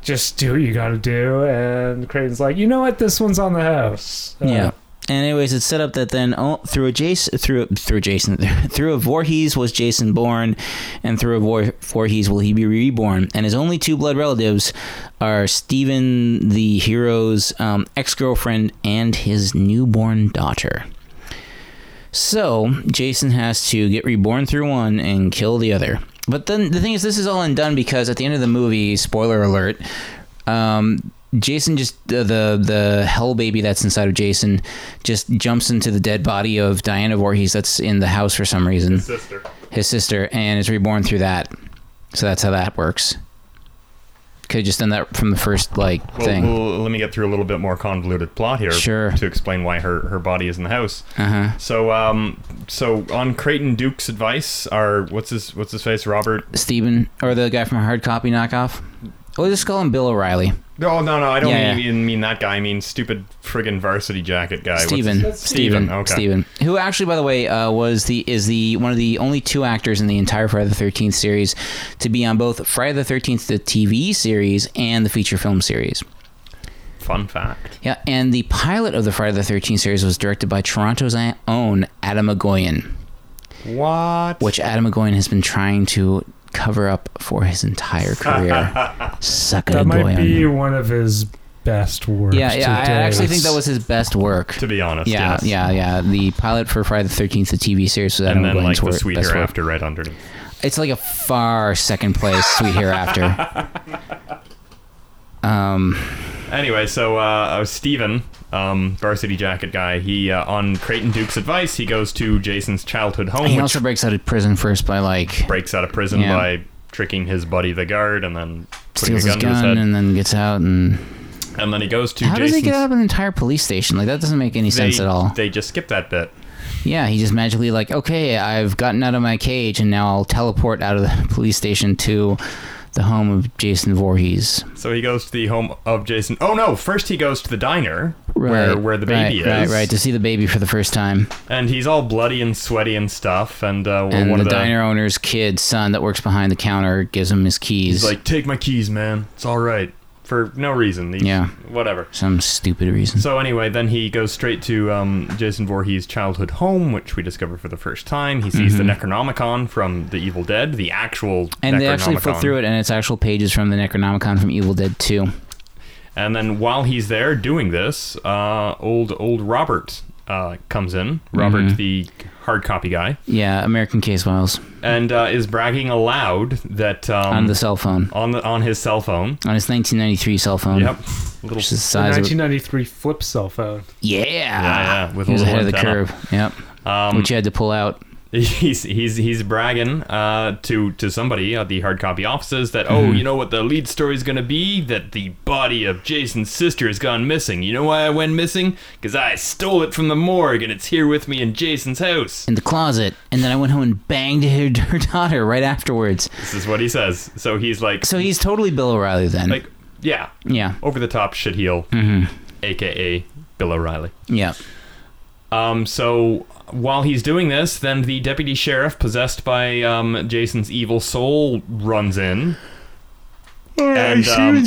just do what you gotta do. And Creighton's like, you know what? This one's on the house. Uh, yeah. And anyways, it's set up that then oh, through a Jason, through through Jason, through a Voorhees was Jason born, and through a Vor- Voorhees will he be reborn. And his only two blood relatives are Stephen, the hero's um, ex-girlfriend, and his newborn daughter. So Jason has to get reborn through one and kill the other. But then the thing is, this is all undone because at the end of the movie, spoiler alert, um, Jason just uh, the the hell baby that's inside of Jason just jumps into the dead body of Diana Voorhees that's in the house for some reason. His sister. His sister, and is reborn through that. So that's how that works. Could have just done that from the first like well, thing. Well, let me get through a little bit more convoluted plot here, sure, to explain why her, her body is in the house. Uh-huh. So, um, so on Creighton Duke's advice, our what's his what's his face, Robert Stephen, or the guy from Hard Copy knockoff. We'll just call him Bill O'Reilly. No, no, no. I don't yeah, mean, yeah. mean that guy. I mean stupid friggin' Varsity Jacket guy. Stephen. Stephen. Stephen. Okay. Stephen, who actually, by the way, uh, was the is the one of the only two actors in the entire Friday the thirteenth series to be on both Friday the thirteenth, the T V series, and the feature film series. Fun fact. Yeah, and the pilot of the Friday the thirteenth series was directed by Toronto's own Adam McGoyan. What? Which Adam McGoyan has been trying to cover up for his entire career. Suck it, that might be one of his best works. Yeah, yeah. I actually think that was his best work. To be honest, yeah, yes. yeah, yeah. The pilot for Friday the thirteenth, the T V series, was and then like the Sweet Hereafter right underneath. It's like a far second place Sweet Hereafter. um. Anyway, so uh, Stephen, um, Varsity Jacket guy, he uh, on Creighton Duke's advice, he goes to Jason's childhood home. And he also breaks out of prison first by like breaks out of prison yeah. by tricking his buddy the guard, and then putting steals a gun his gun to his head, and then gets out, and and then he goes to. How Jason's... does he get out of an entire police station? Like that doesn't make any they, sense at all. They just skip that bit. Yeah, he just magically like, okay, I've gotten out of my cage and now I'll teleport out of the police station to the home of Jason Voorhees. So he goes to the home of Jason. Oh no, first he goes to the diner right, where where the baby right, is. Right, right, to see the baby for the first time. And he's all bloody and sweaty and stuff. And, uh, and one the, of the diner owner's kid's son that works behind the counter gives him his keys. He's like, take my keys, man. It's all right. For no reason. These, yeah. Whatever. Some stupid reason. So anyway, then he goes straight to um, Jason Voorhees' childhood home, which we discover for the first time. He sees mm-hmm. the Necronomicon from the Evil Dead, the actual and Necronomicon. And they actually flip through it, and it's actual pages from the Necronomicon from Evil Dead two. And then while he's there doing this, uh, old old Robert uh, comes in. Robert, mm-hmm. the hard copy guy. Yeah, American Case Files. And uh, is bragging aloud that um, on the cell phone, on the on his cell phone, on his nineteen ninety-three cell phone. Yep, little which is the size nineteen ninety-three of flip cell phone. Yeah, yeah, yeah. With he was ahead of the curve. Yep, um, which you had to pull out. He's he's he's bragging uh, to to somebody at the hard copy offices that mm-hmm. oh, you know what the lead story is going to be, that the body of Jason's sister has gone missing. You know why I went missing? Because I stole it from the morgue and it's here with me in Jason's house in the closet. And then I went home and banged her, her daughter right afterwards. This is what he says. So he's like, so he's totally Bill O'Reilly then. Like, yeah, yeah, over the top shit heel, mm-hmm. aka Bill O'Reilly. Yeah. Um. So. While he's doing this, then the deputy sheriff, possessed by um, Jason's evil soul, runs in. Oh, and, um,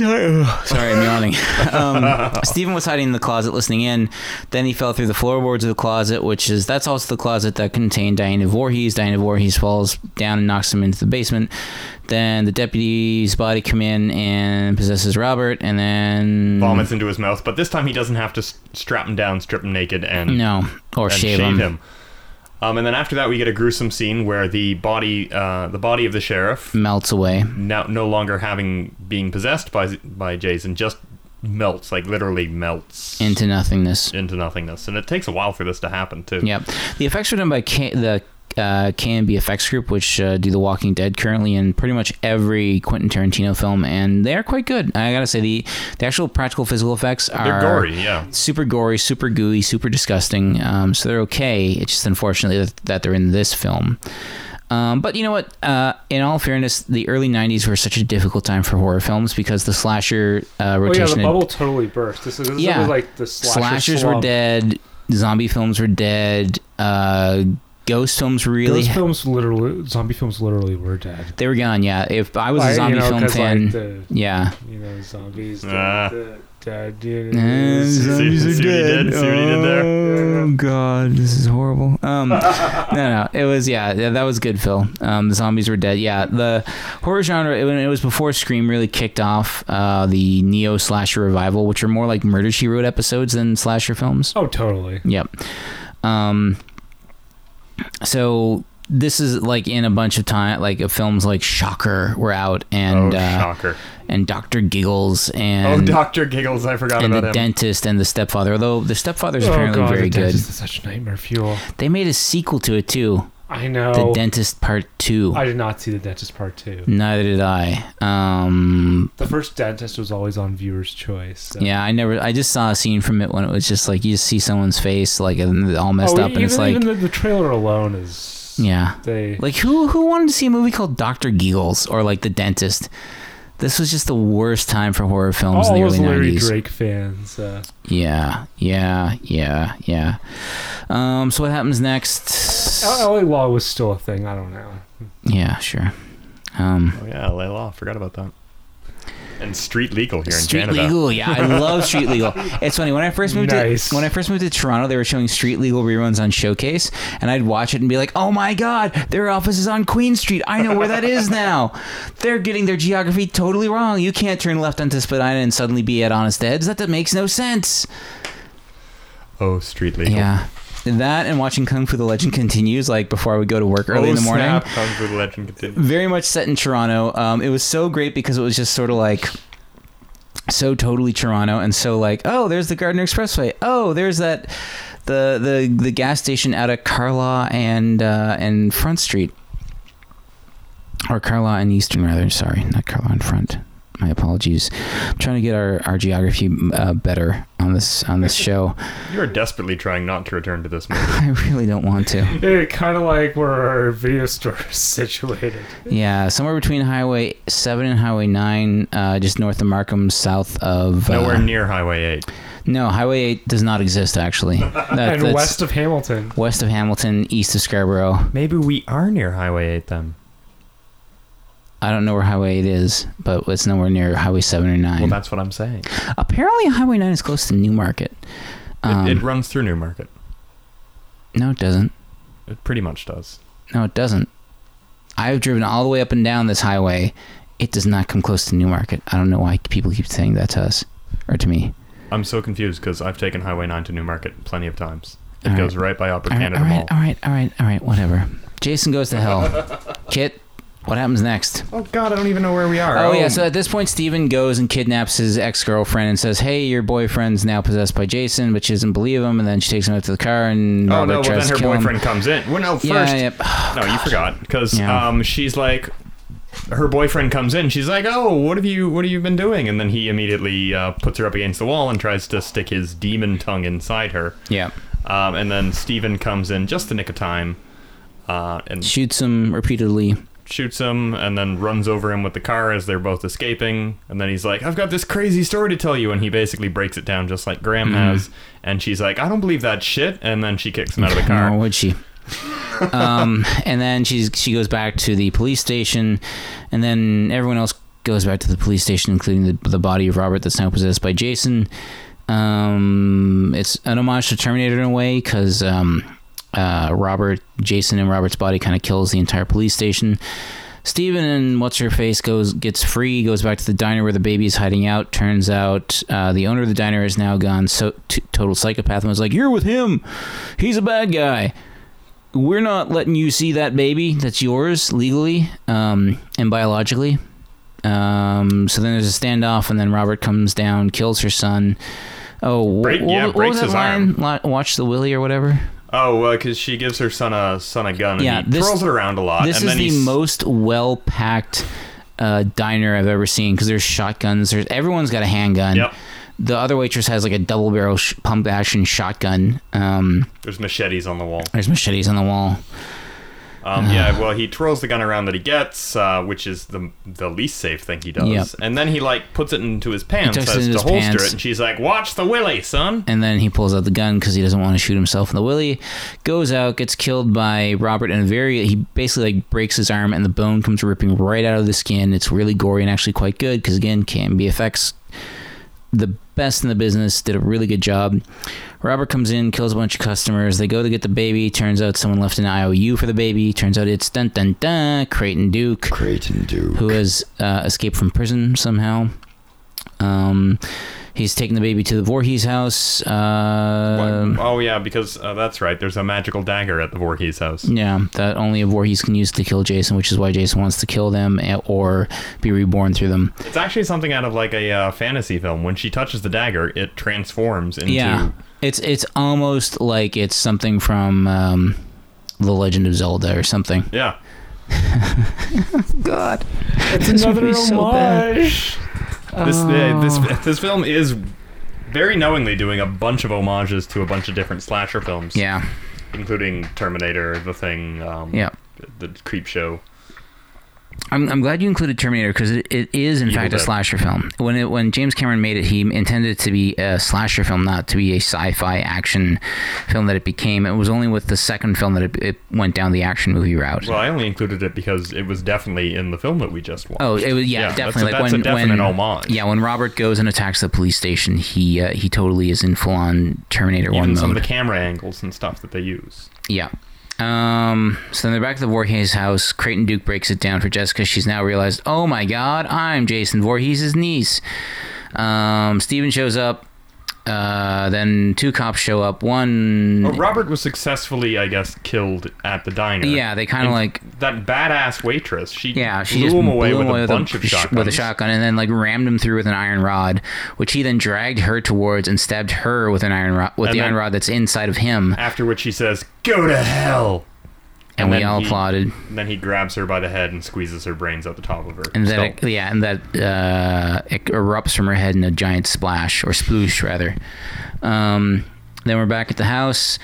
sorry, I'm yawning. um, Stephen was hiding in the closet, listening in. Then he fell through the floorboards of the closet, which is that's also the closet that contained Diana Voorhees. Diana Voorhees falls down and knocks him into the basement. Then the deputy's body come in and possesses Robert, and then vomits into his mouth. But this time he doesn't have to strap him down, strip him naked, and no, or and shave, shave him. him. Um, and then after that, we get a gruesome scene where the body, uh, the body of the sheriff melts away. No, no longer having being possessed by by Jason, just melts, like literally melts into nothingness. Into nothingness, and it takes a while for this to happen too. Yep, the effects were done by K- the uh, K and B Effects Group, which uh, do The Walking Dead currently, and pretty much every Quentin Tarantino film, and they are quite good. I gotta say the the actual practical physical effects are they're gory, yeah, super gory, super gooey, super disgusting. Um, so they're okay. It's just unfortunately that, that they're in this film. Um, but you know what? Uh, in all fairness, the early nineties were such a difficult time for horror films because the slasher uh, rotation. Oh yeah, the bubble had, totally burst. This is, this yeah, was like the slasher slashers slump. Were dead. Zombie films were dead. Uh, Ghost films really... Ghost films literally... Zombie films literally were dead. They were gone, yeah. If I was like, a zombie you know, film fan... Like the, yeah. You know, zombies... Uh, the, the, the, the, uh, zombies see, are see dead. What did, see what he did there? Oh, God. This is horrible. Um, no, no. It was... Yeah, that was good, Phil. Um, the zombies were dead. Yeah, the horror genre... When it was before Scream really kicked off uh, the neo-slasher revival, which are more like Murder, She Wrote episodes than slasher films. Oh, totally. Yep. Um... So this is like in a bunch of time, like of films like Shocker were out, and oh, uh, Shocker, and Doctor Giggles, and oh, Doctor Giggles, I forgot about him. And The Dentist and The Stepfather, although The Stepfather's oh, apparently God, very the good. Dentist is such nightmare fuel. They made a sequel to it too. I know. The Dentist Part Two. I did not see The Dentist Part Two. Neither did I. Um, the first Dentist was always on Viewer's Choice. So. Yeah, I never. I just saw a scene from it when it was just like you just see someone's face like all messed oh, up, even, and it's like even the, the trailer alone is. Yeah. They like who who wanted to see a movie called Doctor Giggles or like The Dentist. This was just the worst time for horror films oh, in the early nineties. All those Larry Drake fans. Uh. Yeah, yeah, yeah, yeah. Um, so what happens next? L A Law was still a thing. I don't know. Yeah, sure. Um, oh, yeah, L A Law. Forgot about that. And Street Legal here Street in Canada. Street Legal, yeah, I love Street Legal. It's funny when I first moved nice. to when I first moved to Toronto, they were showing Street Legal reruns on Showcase, and I'd watch it and be like, "Oh my God, their office is on Queen Street. I know where that is now. They're getting their geography totally wrong. You can't turn left onto Spadina and suddenly be at Honest Ed's. That that makes no sense." Oh, Street Legal. Yeah. That and watching Kung Fu the Legend Continues, like before I would go to work early oh, in the morning. Snap. Kung Fu the Legend Continues. Very much set in Toronto. Um, it was so great because it was just sort of like so totally Toronto and so like, oh, there's the Gardiner Expressway. Oh, there's that the the, the gas station out of Carlaw and uh, and Front Street. Or Carlaw and Eastern rather, sorry, not Carlaw and Front. My apologies. I'm trying to get our, our geography uh, better on this on this show. You're desperately trying not to return to this movie. I really don't want to. It's kind of like where our video store is situated. Yeah, somewhere between Highway seven and Highway nine, uh, just north of Markham, south of... Nowhere uh, near Highway eight. No, Highway eight does not exist, actually. That, and west of Hamilton. West of Hamilton, east of Scarborough. Maybe we are near Highway eight, then. I don't know where Highway eight is, but it's nowhere near Highway seven or nine. Well, that's what I'm saying. Apparently, Highway nine is close to Newmarket. Um, it, it runs through Newmarket. No, it doesn't. It pretty much does. No, it doesn't. I've driven all the way up and down this highway. It does not come close to Newmarket. I don't know why people keep saying that to us, or to me. I'm so confused, because I've taken Highway nine to Newmarket plenty of times. It all goes right, right by Upper all Canada all right, Mall. All right, all right, all right, whatever. Jason goes to hell. Kit... What happens next? Oh, God, I don't even know where we are. Oh, oh, yeah, so at this point, Steven goes and kidnaps his ex-girlfriend and says, hey, your boyfriend's now possessed by Jason, but she doesn't believe him, and then she takes him out to the car, and Robert oh, no, tries well, then her boyfriend him. comes in. Well, no, first... Yeah, yeah. Oh, no, God. You forgot, because yeah. um, she's like... Her boyfriend comes in. She's like, "Oh, what have you? What have you been doing?" And then he immediately uh, puts her up against the wall and tries to stick his demon tongue inside her. Yeah. Um, and then Steven comes in just the nick of time, uh, and shoots him repeatedly. Shoots him and then runs over him with the car as they're both escaping, and then he's like, I've got this crazy story to tell you, and he basically breaks it down just like Graham mm. has, and she's like, I don't believe that shit, and then she kicks him out of the car. No, would she? um, and then she's she goes back to the police station, and then everyone else goes back to the police station, including the, the body of Robert that's now possessed by Jason. Um, it's an homage to Terminator in a way, because um Uh, Robert, Jason and Robert's body kind of kills the entire police station. Steven and What's-Her-Face goes gets free, goes back to the diner where the baby's hiding out. Turns out uh, the owner of the diner is now gone so t- total psychopath and was like, you're with him. He's a bad guy. We're not letting you see that baby that's yours legally um, and biologically. Um, so then there's a standoff and then Robert comes down, kills her son. Oh, Break, what, yeah, what, breaks what was that his line? Arm. Watch the Willy or whatever? Oh, because uh, she gives her son a son a gun, yeah, and he this, twirls it around a lot. This and is then the he's... most well-packed uh, diner I've ever seen, because there's shotguns. There's everyone's got a handgun. Yep. The other waitress has like a double-barrel sh- pump-action shotgun. Um, there's machetes on the wall. There's machetes on the wall. Um, uh, yeah, well, he twirls the gun around that he gets, uh, which is the the least safe thing he does. Yep. And then he like puts it into his pants, says to holster pants. it, and she's like, "Watch the willy, son." And then he pulls out the gun because he doesn't want to shoot himself in the willy. Goes out, gets killed by Robert, and very he basically like breaks his arm, and the bone comes ripping right out of the skin. It's really gory and actually quite good because again, K M B F X, the best in the business, did a really good job. Robert comes in, kills a bunch of customers. They go to get the baby. Turns out someone left an I O U for the baby. Turns out it's dun dun dun Creighton Duke. Creighton Duke, who has uh, escaped from prison somehow. Um, he's taking the baby to the Voorhees house. Uh, what? Oh yeah, because uh, that's right. There's a magical dagger at the Voorhees house. Yeah, that only a Voorhees can use to kill Jason, which is why Jason wants to kill them or be reborn through them. It's actually something out of like a uh, fantasy film. When she touches the dagger, it transforms into. Yeah, it's it's almost like it's something from um, The Legend of Zelda or something. Yeah. God, it's another homage. So This, uh, this this film is very knowingly doing a bunch of homages to a bunch of different slasher films. Yeah. Including Terminator, The Thing, um, yeah. The Creepshow. I'm I'm glad you included Terminator because it, it is, in Evil fact, Dead. a slasher film. When it, when James Cameron made it, he intended it to be a slasher film, not to be a sci-fi action film that it became. It was only with the second film that it, it went down the action movie route. Well, I only included it because it was definitely in the film that we just watched. Oh, it was yeah, yeah definitely. That's, a, that's like when, a definite when, homage. Yeah, when Robert goes and attacks the police station, he uh, he totally is in full-on Terminator Even one mode. Some of the camera angles and stuff that they use. Yeah. Um, so then they're back to the Voorhees house. Creighton Duke breaks it down for Jessica. She's now realized, oh my God, I'm Jason Voorhees' niece. Um, Steven shows up. Uh, then two cops show up. One... Well, Robert was successfully, I guess, killed at the diner. Yeah, they kind of like... That badass waitress, she, yeah, she blew him away blew with away a with bunch a, of shotguns. With a shotgun, and then like rammed him through with an iron rod, which he then dragged her towards and stabbed her with an iron rod, with and the then, iron rod that's inside of him. After which he says, go to hell! And, and we all he, applauded. And then he grabs her by the head and squeezes her brains out the top of her. And then, it, yeah, and that uh, it erupts from her head in a giant splash, or sploosh, rather. Um, then we're back at the house.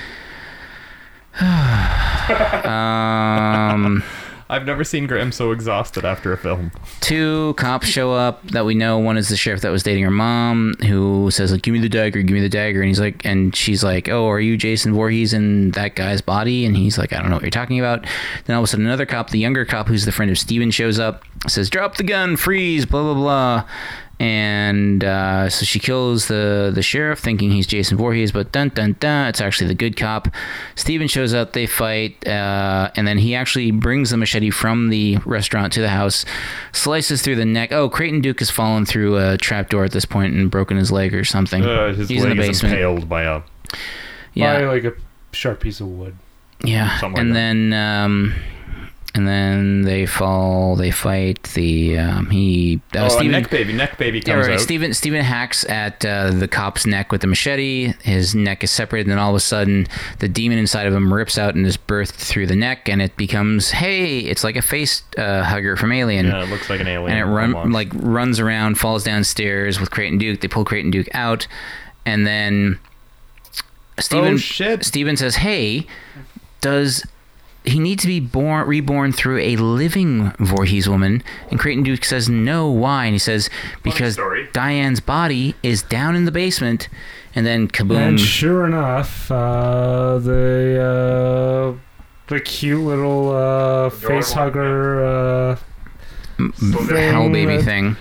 um, I've never seen Graham so exhausted after a film. Two cops show up that we know. One is the sheriff that was dating her mom, who says, like, give me the dagger, give me the dagger. And he's like, and she's like, oh, are you Jason Voorhees in that guy's body? And he's like, I don't know what you're talking about. Then all of a sudden another cop, the younger cop, who's the friend of Steven, shows up, says, drop the gun, freeze, blah, blah, blah. And uh, so she kills the, the sheriff, thinking he's Jason Voorhees, but dun dun dun, it's actually the good cop. Steven shows up, they fight, uh, and then he actually brings the machete from the restaurant to the house, slices through the neck. Oh, Creighton Duke has fallen through a trapdoor at this point and broken his leg or something. Uh, his he's leg in the basement. Is impaled by a, yeah. by like a sharp piece of wood. Yeah, something and like then. That. Um, And then they fall, they fight, the, um, he... Uh, oh, Steven, neck baby, neck baby comes yeah, right, out. Steven, Steven hacks at uh, the cop's neck with the machete, his neck is separated, and then all of a sudden, the demon inside of him rips out and is birthed through the neck, and it becomes, hey, it's like a face uh, hugger from Alien. Yeah, it looks like an alien. And it run, like runs around, falls downstairs with Creighton Duke, they pull Creighton Duke out, and then Steven, oh, shit. Steven says, hey, does... He needs to be born, reborn through a living Voorhees woman. And Creighton Duke says, no, why? And he says, because Diane's body is down in the basement. And then kaboom. And sure enough, uh, the, uh, the cute little uh, facehugger uh, hell baby thing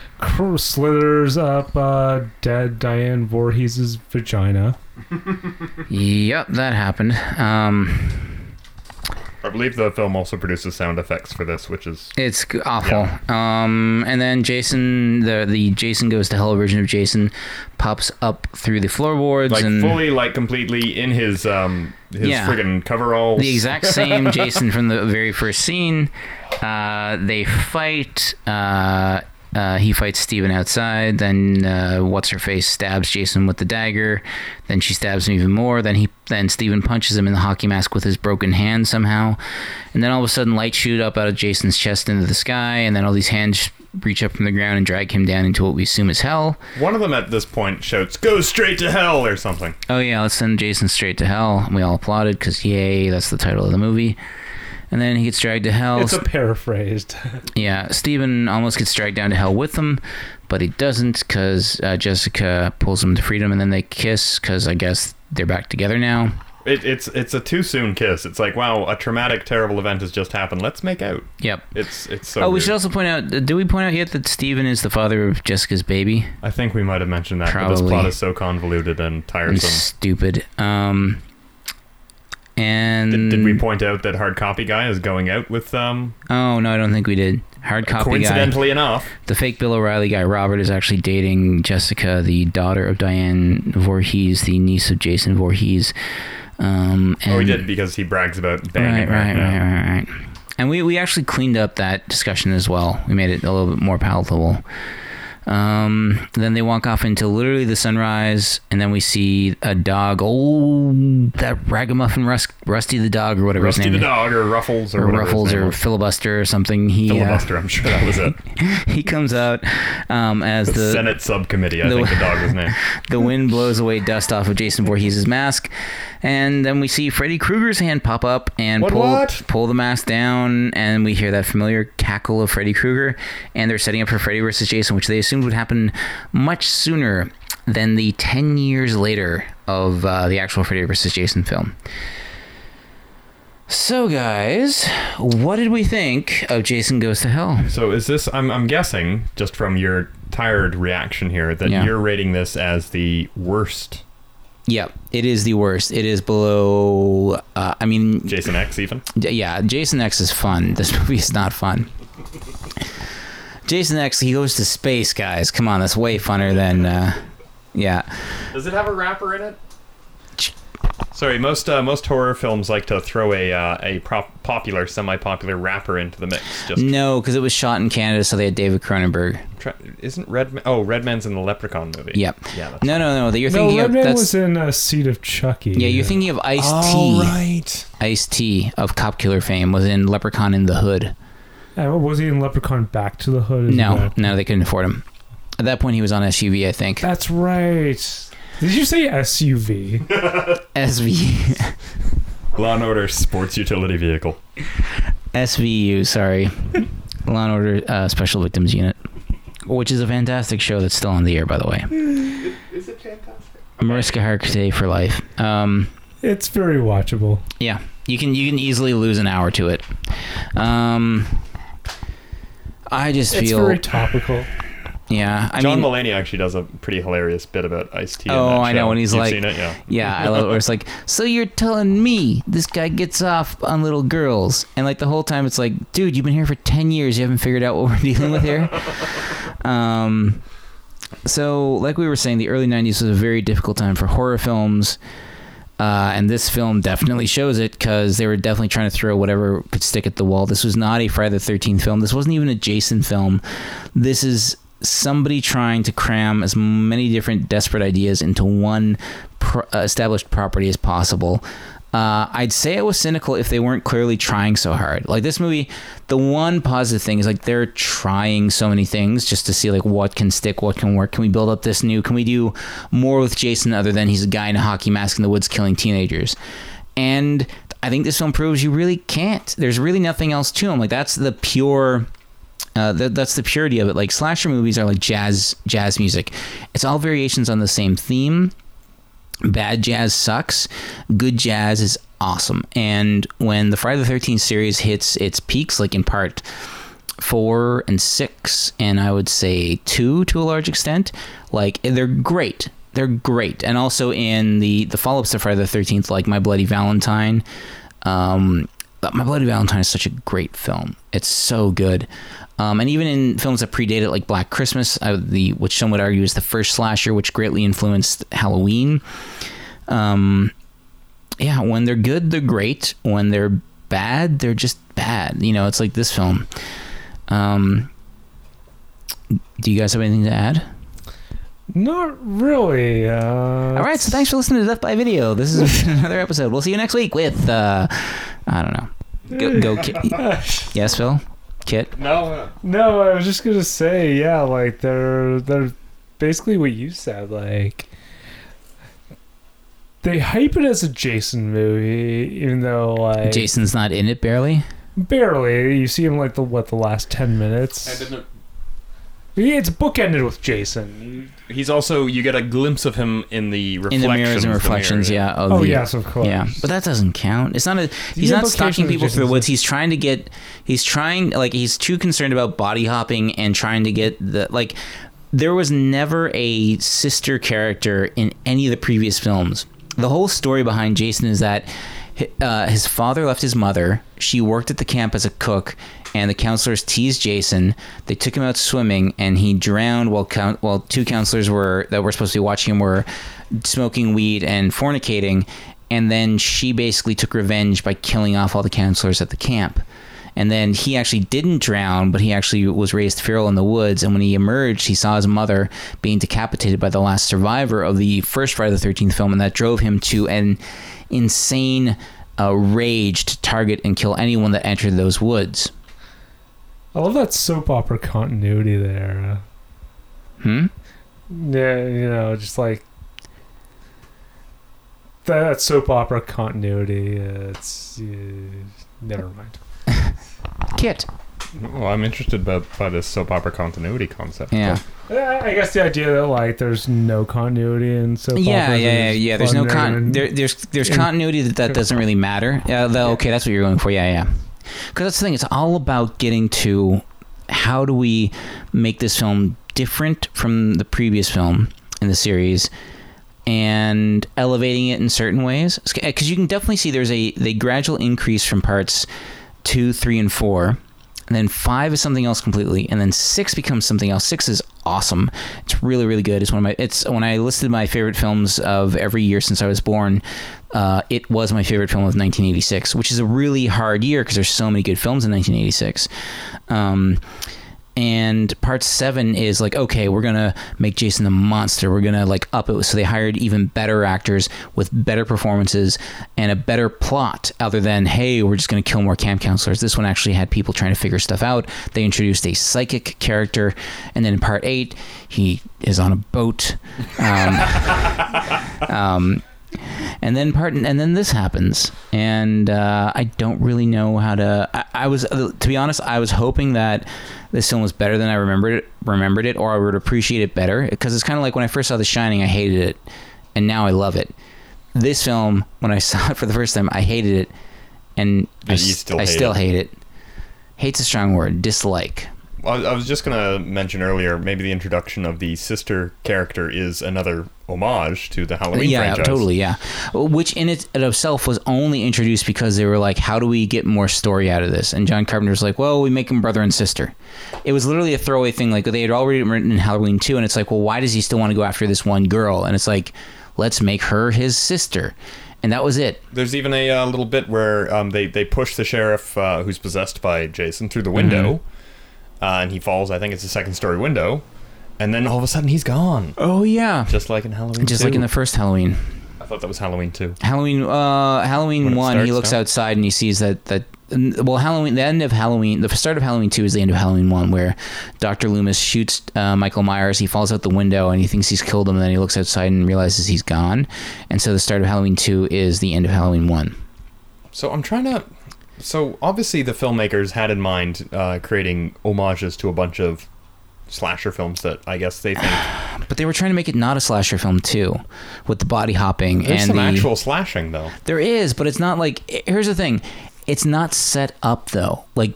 slithers up uh, dead Diane Voorhees' vagina. Yep, that happened. Um... I believe the film also produces sound effects for this, which is... It's awful. Yeah. Um, and then Jason, the the Jason Goes to Hell version of Jason, pops up through the floorboards. Like, and fully, like, completely in his um his yeah. friggin' coveralls. The exact same Jason from the very first scene. Uh, they fight. Uh, uh, he fights Steven outside. Then uh, What's-Her-Face stabs Jason with the dagger. Then she stabs him even more. Then he... Then Steven punches him in the hockey mask with his broken hand somehow. And then all of a sudden, lights shoot up out of Jason's chest into the sky. And then all these hands reach up from the ground and drag him down into what we assume is hell. One of them at this point shouts, go straight to hell or something. Oh, yeah, let's send Jason straight to hell. We all applauded because, yay, that's the title of the movie. And then he gets dragged to hell. It's a paraphrased. Yeah, Steven almost gets dragged down to hell with them, but he doesn't because uh, Jessica pulls him to freedom, and then they kiss because I guess they're back together now. It, it's it's a too soon kiss. It's like, wow, a traumatic, terrible event has just happened. Let's make out. Yep. It's it's so. Oh, weird. We should also point out. Do we point out yet that Steven is the father of Jessica's baby? I think we might have mentioned that. Probably. But this plot is so convoluted and tiresome. And stupid. Um. And did, did we point out that Hard Copy Guy is going out with um oh no I don't think we did. Hard Copy coincidentally Guy coincidentally enough, the fake Bill O'Reilly guy Robert is actually dating Jessica, the daughter of Diane Voorhees, the niece of Jason Voorhees. Um, and, oh he did because he brags about banging right right, right right right right. And we, we actually cleaned up that discussion as well. We made it a little bit more palatable. Um, then they walk off into literally the sunrise, and then we see a dog. Oh, that ragamuffin Rust, Rusty the dog, or whatever Rusty his name is. Rusty the dog, or Ruffles, or, or Ruffles, or was. Filibuster, or something. He, Filibuster, uh, I'm sure that was it. He comes out um, as the, the Senate subcommittee. I the, think the dog was named. The wind blows away dust off of Jason Voorhees' mask, and then we see Freddy Krueger's hand pop up and what, pull what? pull the mask down, and we hear that familiar cackle of Freddy Krueger, and they're setting up for Freddy versus Jason, which they assume would happen much sooner than the ten years later of uh, the actual Freddy versus Jason film. So guys, what did we think of Jason Goes to Hell? So is this, I'm, I'm guessing, just from your tired reaction here, that yeah. you're rating this as the worst. Yep, it is the worst. It is below, uh, I mean... Jason X even? Yeah, Jason X is fun. This movie is not fun. Jason X, he goes to space, guys. Come on, that's way funner than, uh, yeah. Does it have a rapper in it? Sorry, most uh, most horror films like to throw a uh, a prop- popular, semi-popular rapper into the mix. Just no, because it was shot in Canada, so they had David Cronenberg. Try, isn't Redman? Oh, Redman's in the Leprechaun movie. Yep. Yeah. That's no, no, no. That you're thinking no, of. Redman was in a Seed of Chucky. Yeah, you're thinking of Ice-T. Oh, right. Ice-T of Cop Killer fame was in Leprechaun in the Hood. Yeah, well, was he in Leprechaun Back to the Hood? No, that? no, they couldn't afford him. At that point, he was on S U V, I think. That's right. Did you say S U V? S V U. Law and Order Sports Utility Vehicle. S V U, sorry. Law and Order uh, Special Victims Unit, which is a fantastic show that's still on the air, by the way. Is it fantastic? Mariska Hargitay for life. Um, it's very watchable. Yeah, you can you can easily lose an hour to it. Um, I just it's feel very topical. Yeah, I John mean, Mulaney actually does a pretty hilarious bit about Ice-T. Oh, in that I show. know, when he's You've like, seen it? Yeah. yeah, I love it. Where it's like, so you're telling me this guy gets off on little girls, and like the whole time it's like, dude, you've been here for ten years, you haven't figured out what we're dealing with here. um, so like we were saying, the early nineties was a very difficult time for horror films, uh, and this film definitely shows it because they were definitely trying to throw whatever could stick at the wall. This was not a Friday the thirteenth film. This wasn't even a Jason film. This is somebody trying to cram as many different desperate ideas into one pro- established property as possible. Uh, I'd say it was cynical if they weren't clearly trying so hard. Like this movie, the one positive thing is like they're trying so many things just to see like what can stick, what can work. Can we build up this new? Can we do more with Jason other than he's a guy in a hockey mask in the woods killing teenagers? And I think this film proves you really can't. There's really nothing else to him. Like that's the pure... Uh, that, that's the purity of it. Like slasher movies are like jazz jazz music. It's all variations on the same theme. Bad jazz sucks. Good jazz is awesome. And when the Friday the thirteenth series hits its peaks, like in part four and six, and I would say two to a large extent, like they're great. They're great. And also in the, the follow-ups to Friday the thirteenth, like My Bloody Valentine. Um, My Bloody Valentine is such a great film. It's so good. Um, and even in films that predate it, like Black Christmas, uh, the which some would argue is the first slasher, which greatly influenced Halloween. Um, yeah, when they're good, they're great. When they're bad, they're just bad. You know, it's like this film. Um, do you guys have anything to add? Not really. Uh, All right, so thanks for listening to Death by Video. This is another episode. We'll see you next week with, uh, I don't know. Go, go Kit. Yes, Phil? Kit? No, no. I was just gonna say, yeah, like they're they're basically what you said. Like they hype it as a Jason movie, even though like Jason's not in it barely. Barely, you see him like the what the last ten minutes. And didn't Yeah, it's bookended with Jason. He's also you get a glimpse of him in the reflections. In the mirrors and reflections, mirror. yeah. Oh, oh the, yes, of course. Yeah, but that doesn't count. It's not a. He's the not stalking people through the woods. He's trying to get. He's trying like he's too concerned about body hopping and trying to get the like. There was never a sister character in any of the previous films. The whole story behind Jason is that uh, his father left his mother. She worked at the camp as a cook. And the counselors teased Jason. They took him out swimming, and he drowned while co- while two counselors were that were supposed to be watching him were smoking weed and fornicating. And then she basically took revenge by killing off all the counselors at the camp. And then he actually didn't drown, but he actually was raised feral in the woods. And when he emerged, he saw his mother being decapitated by the last survivor of the first Friday the thirteenth film, and that drove him to an insane uh, rage to target and kill anyone that entered those woods. I love that soap opera continuity there. Hmm? Yeah, you know, just like... That soap opera continuity, uh, it's... Uh, never mind. Kit. Well, I'm interested by, by this soap opera continuity concept. Yeah. But I guess the idea that, like, there's no continuity in soap yeah, opera. Yeah, yeah, yeah. There's no con- there, There's There's in- continuity that, that doesn't really matter. Uh, the, okay, that's what you're going for. Yeah, yeah. Because that's the thing, it's all about getting to how do we make this film different from the previous film in the series and elevating it in certain ways. Because you can definitely see there's a, a gradual increase from parts two, three, and four and then five is something else completely, and then six becomes something else. Six is awesome. It's really, really good. It's one of my, it's when I listed my favorite films of every year since I was born, uh, it was my favorite film of nineteen eighty-six, which is a really hard year because there's so many good films in nineteen eighty-six. Um, and part seven is like, okay, we're gonna make Jason a monster, we're gonna like up it, so they hired even better actors with better performances and a better plot other than, hey, we're just gonna kill more camp counselors. This one actually had people trying to figure stuff out. They introduced a psychic character, and then in part eight he is on a boat, um, um and then part and then this happens, and uh I don't really know how to I, I was to be honest I was hoping that this film was better than I remembered it, remembered it or I would appreciate it better, because it's kind of like when I first saw The Shining, I hated it, and now I love it. This film, when I saw it for the first time, I hated it, and I, still, I hate still hate it. Hate's a strong word. Dislike. I was just going to mention earlier, maybe the introduction of the sister character is another homage to the Halloween yeah, franchise. Yeah, totally, yeah. Which in it itself was only introduced because they were like, how do we get more story out of this? And John Carpenter's like, well, we make them brother and sister. It was literally a throwaway thing. Like, they had already written in Halloween two, and it's like, well, why does he still want to go after this one girl? And it's like, let's make her his sister. And that was it. There's even a uh, little bit where um, they, they push the sheriff, uh, who's possessed by Jason, through the window. Mm-hmm. Uh, and he falls, I think it's a second story window, and then all of a sudden he's gone. Oh yeah, just like in Halloween. Just two. Like in the first Halloween. I thought that was Halloween two. Halloween, uh, Halloween one. Starts, he looks no? outside and he sees that that. Well, Halloween. The end of Halloween. The start of Halloween two is the end of Halloween one, where Doctor Loomis shoots uh, Michael Myers. He falls out the window and he thinks he's killed him. And then he looks outside and realizes he's gone. And so the start of Halloween two is the end of Halloween one. So I'm trying to. So, obviously, the filmmakers had in mind uh, creating homages to a bunch of slasher films that I guess they think... But they were trying to make it not a slasher film, too, with the body hopping. There's and some the... actual slashing, though. There is, but it's not like... Here's the thing. It's not set up, though. Like,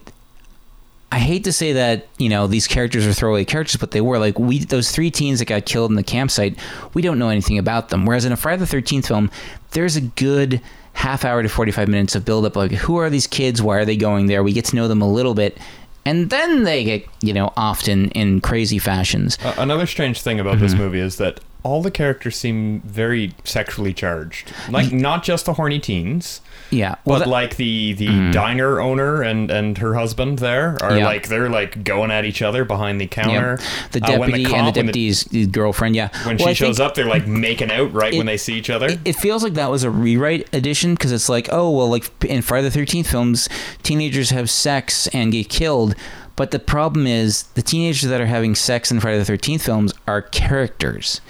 I hate to say that, you know, these characters are throwaway characters, but they were. Like, we those three teens that got killed in the campsite, we don't know anything about them. Whereas in a Friday the thirteenth film, there's a good... half hour to forty-five minutes of build-up, like, who are these kids? Why are they going there? We get to know them a little bit, and then they get, you know, often in crazy fashions. Uh, another strange thing about mm-hmm. this movie is that all the characters seem very sexually charged. Like, not just the horny teens, yeah, well, but that, like the, the mm. diner owner and, and her husband there are yeah. like, they're like going at each other behind the counter. Yep. The deputy uh, when the cop, and the deputy's the, girlfriend, yeah. When well, she I shows up, they're like making out right it, when they see each other. It, it feels like that was a rewrite edition, because it's like, oh, well, like in Friday the thirteenth films, teenagers have sex and get killed. But the problem is the teenagers that are having sex in Friday the thirteenth films are characters.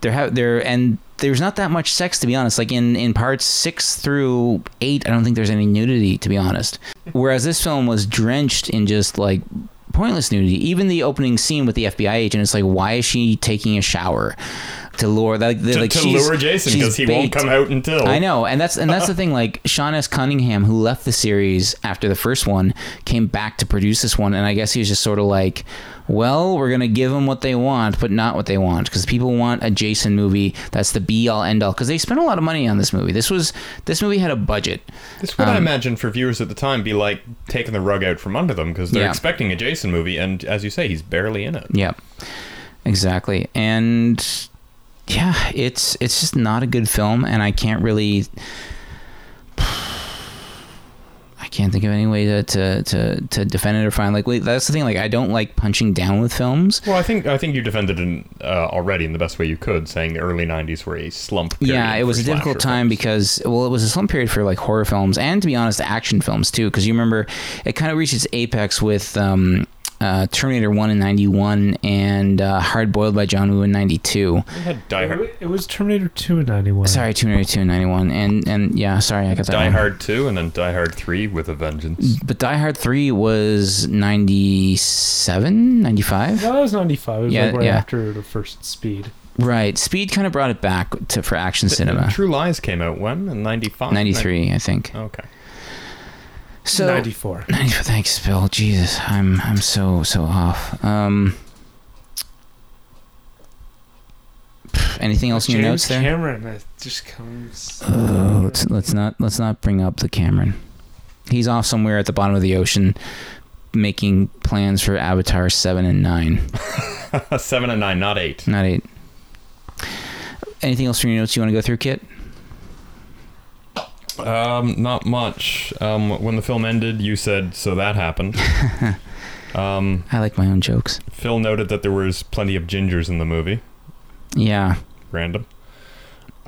They're ha- they're and there's not that much sex, to be honest. Like in, in parts six through eight, I don't think there's any nudity, to be honest. Whereas this film was drenched in just like pointless nudity. Even the opening scene with the F B I agent, it's like, why is she taking a shower? To lure, like, to, like to lure Jason, because he baked. Won't come out until I know, and that's and that's the thing. Like Sean S. Cunningham, who left the series after the first one, came back to produce this one, and I guess he was just sort of like, well, we're gonna give them what they want, but not what they want, because people want a Jason movie that's the be all end all. Because they spent a lot of money on this movie. This was this movie had a budget. This would um, I imagine for viewers at the time be like taking the rug out from under them, because they're yeah. expecting a Jason movie, and as you say, he's barely in it. Yeah, exactly, and. Yeah, it's it's just not a good film, and I can't really, I can't think of any way to to, to, to defend it or find like. Wait, that's the thing. Like, I don't like punching down with films. Well, I think I think you defended it uh, already in the best way you could, saying the early nineties were a slump period. Yeah, it was a difficult time films. Because well, it was a slump period for like horror films, and to be honest, action films too. Because you remember, it kind of reached its apex with. Um, Uh, Terminator one in ninety-one and uh, Hard Boiled by John Woo in ninety-two. It had Die Hard. It was Terminator two in ninety-one. Sorry, Terminator two in ninety-one. And, and yeah, sorry, I got that Die one. Hard two and then Die Hard three with a vengeance. But Die Hard three was ninety-seven, ninety-five? No, that was ninety-five. It was yeah, like right yeah. after the first Speed. Right. Speed kind of brought it back to for action but, cinema. True Lies came out when? In ninety-five? ninety-three, ninety- I think. Okay. So, ninety-four. ninety-four. Thanks, Phil. Jesus, I'm I'm so so off. Um, anything else in your notes there? James Cameron that just comes. Oh, let's, let's not let's not bring up the Cameron. He's off somewhere at the bottom of the ocean, making plans for Avatar seven and nine. seven and nine, not eight. Not eight. Anything else from your notes you want to go through, Kit? Um, not much. Um, when the film ended, you said, so that happened. um, I like my own jokes. Phil noted that there was plenty of gingers in the movie. Yeah. Random.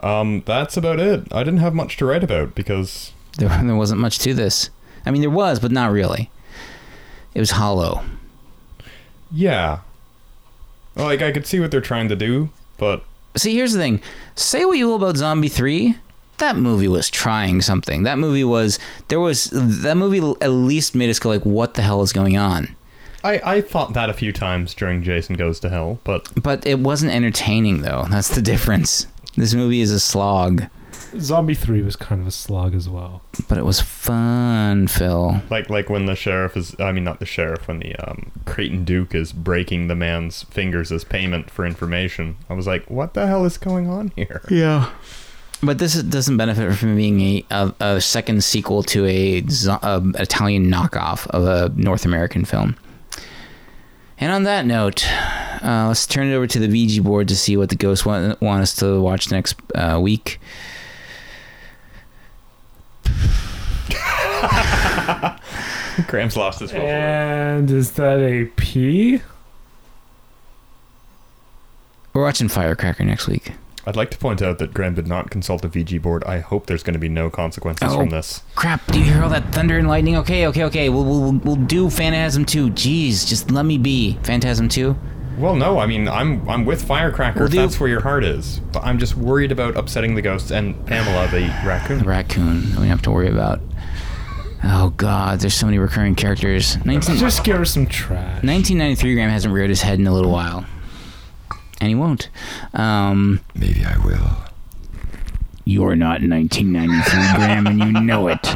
Um, that's about it. I didn't have much to write about because... There, there wasn't much to this. I mean, there was, but not really. It was hollow. Yeah. Well, like, I could see what they're trying to do, but... See, here's the thing. Say what you will about Zombie three... That movie was trying something. That movie was, there was, that movie at least made us go like, what the hell is going on? I, I thought that a few times during Jason Goes to Hell, but... But it wasn't entertaining, though. That's the difference. This movie is a slog. Zombie three was kind of a slog as well. But it was fun, Phil. Like like when the sheriff is, I mean, not the sheriff, when the um, Creighton Duke is breaking the man's fingers as payment for information. I was like, what the hell is going on here? Yeah. But this doesn't benefit from being a, a, a second sequel to a, a Italian knockoff of a North American film. And on that note, uh, let's turn it over to the Ouija board to see what the ghosts want, want us to watch next uh, week. Graham's lost his. And is that a P? We're watching Firecracker next week. I'd like to point out that Graham did not consult a V G board. I hope there's going to be no consequences oh, from this. Crap! Do you hear all that thunder and lightning? Okay, okay, okay. We'll we'll we'll do Phantasm two. Jeez, just let me be. Phantasm two. Well, no. I mean, I'm I'm with Firecracker. We'll do... That's where your heart is. But I'm just worried about upsetting the ghosts and Pamela the raccoon. The raccoon. That we have to worry about. Oh God, there's so many recurring characters. nineteen... Just give her some trash. nineteen ninety-three. Graham hasn't reared his head in a little while. And he won't. Um, Maybe I will. You're not nineteen ninety-three, Graham, and you know it.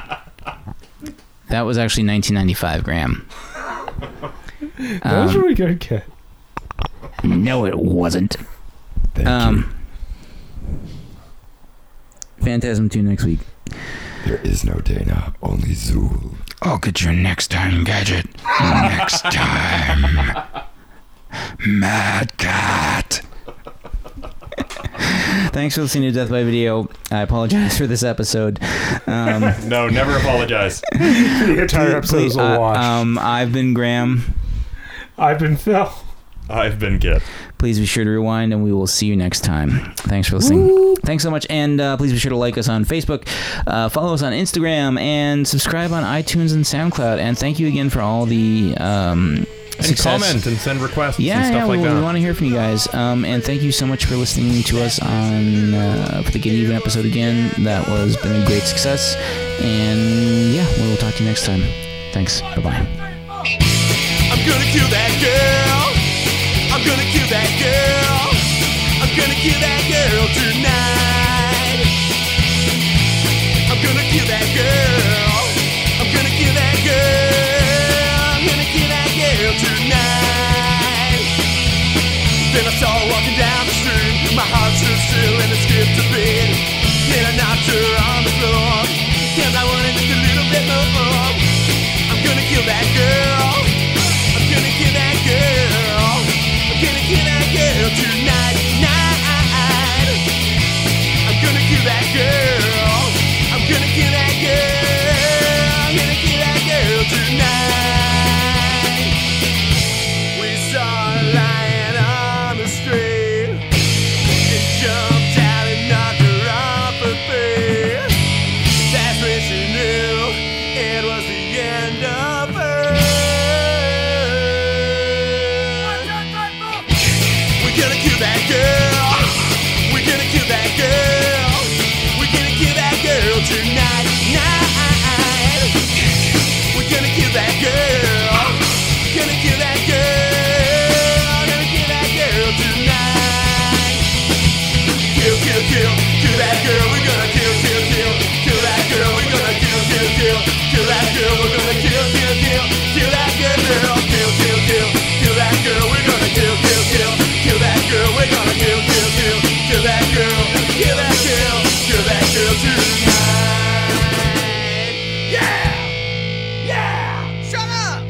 That was actually nineteen ninety-five, Graham. That um, was a really good kid. No, it wasn't. Thank um, you. Phantasm two next week. There is no Dana, only Zool. I'll get you next time, Gadget. Next time. Mad Cat. Thanks for listening to Death by Video. I apologize for this episode. Um, no, never apologize. The entire episode is a wash. Um, I've been Graham. I've been Phil. I've been Kit. Please be sure to rewind, and we will see you next time. Thanks for listening. Woo. Thanks so much, and uh, please be sure to like us on Facebook, uh, follow us on Instagram, and subscribe on iTunes and SoundCloud. And thank you again for all the... Um, And success. Comment and send requests yeah, and stuff yeah, like well, that. We want to hear from you guys. Um, and thank you so much for listening to us on uh, for the Get Even episode again. That was been a great success. And yeah, we'll talk to you next time. Thanks. Bye bye. I'm gonna kill that girl. I'm gonna kill that girl. I'm gonna kill that girl tonight. I'm gonna kill that girl. I'm gonna kill that girl. I'm gonna kill that girl tonight. Then I saw her walking down the street. My heart stood still and it skipped a beat. Then I knocked her on the floor, cause I wanted just a little bit more. I'm gonna kill that girl. I'm gonna kill that girl. I'm gonna kill that girl tonight. Night. I'm gonna kill that girl. I'm gonna kill that girl. I'm gonna kill that girl tonight. Lying on the street, it jumped out and knocked her off her feet. That's when she knew it was the end of her. We're gonna kill that girl.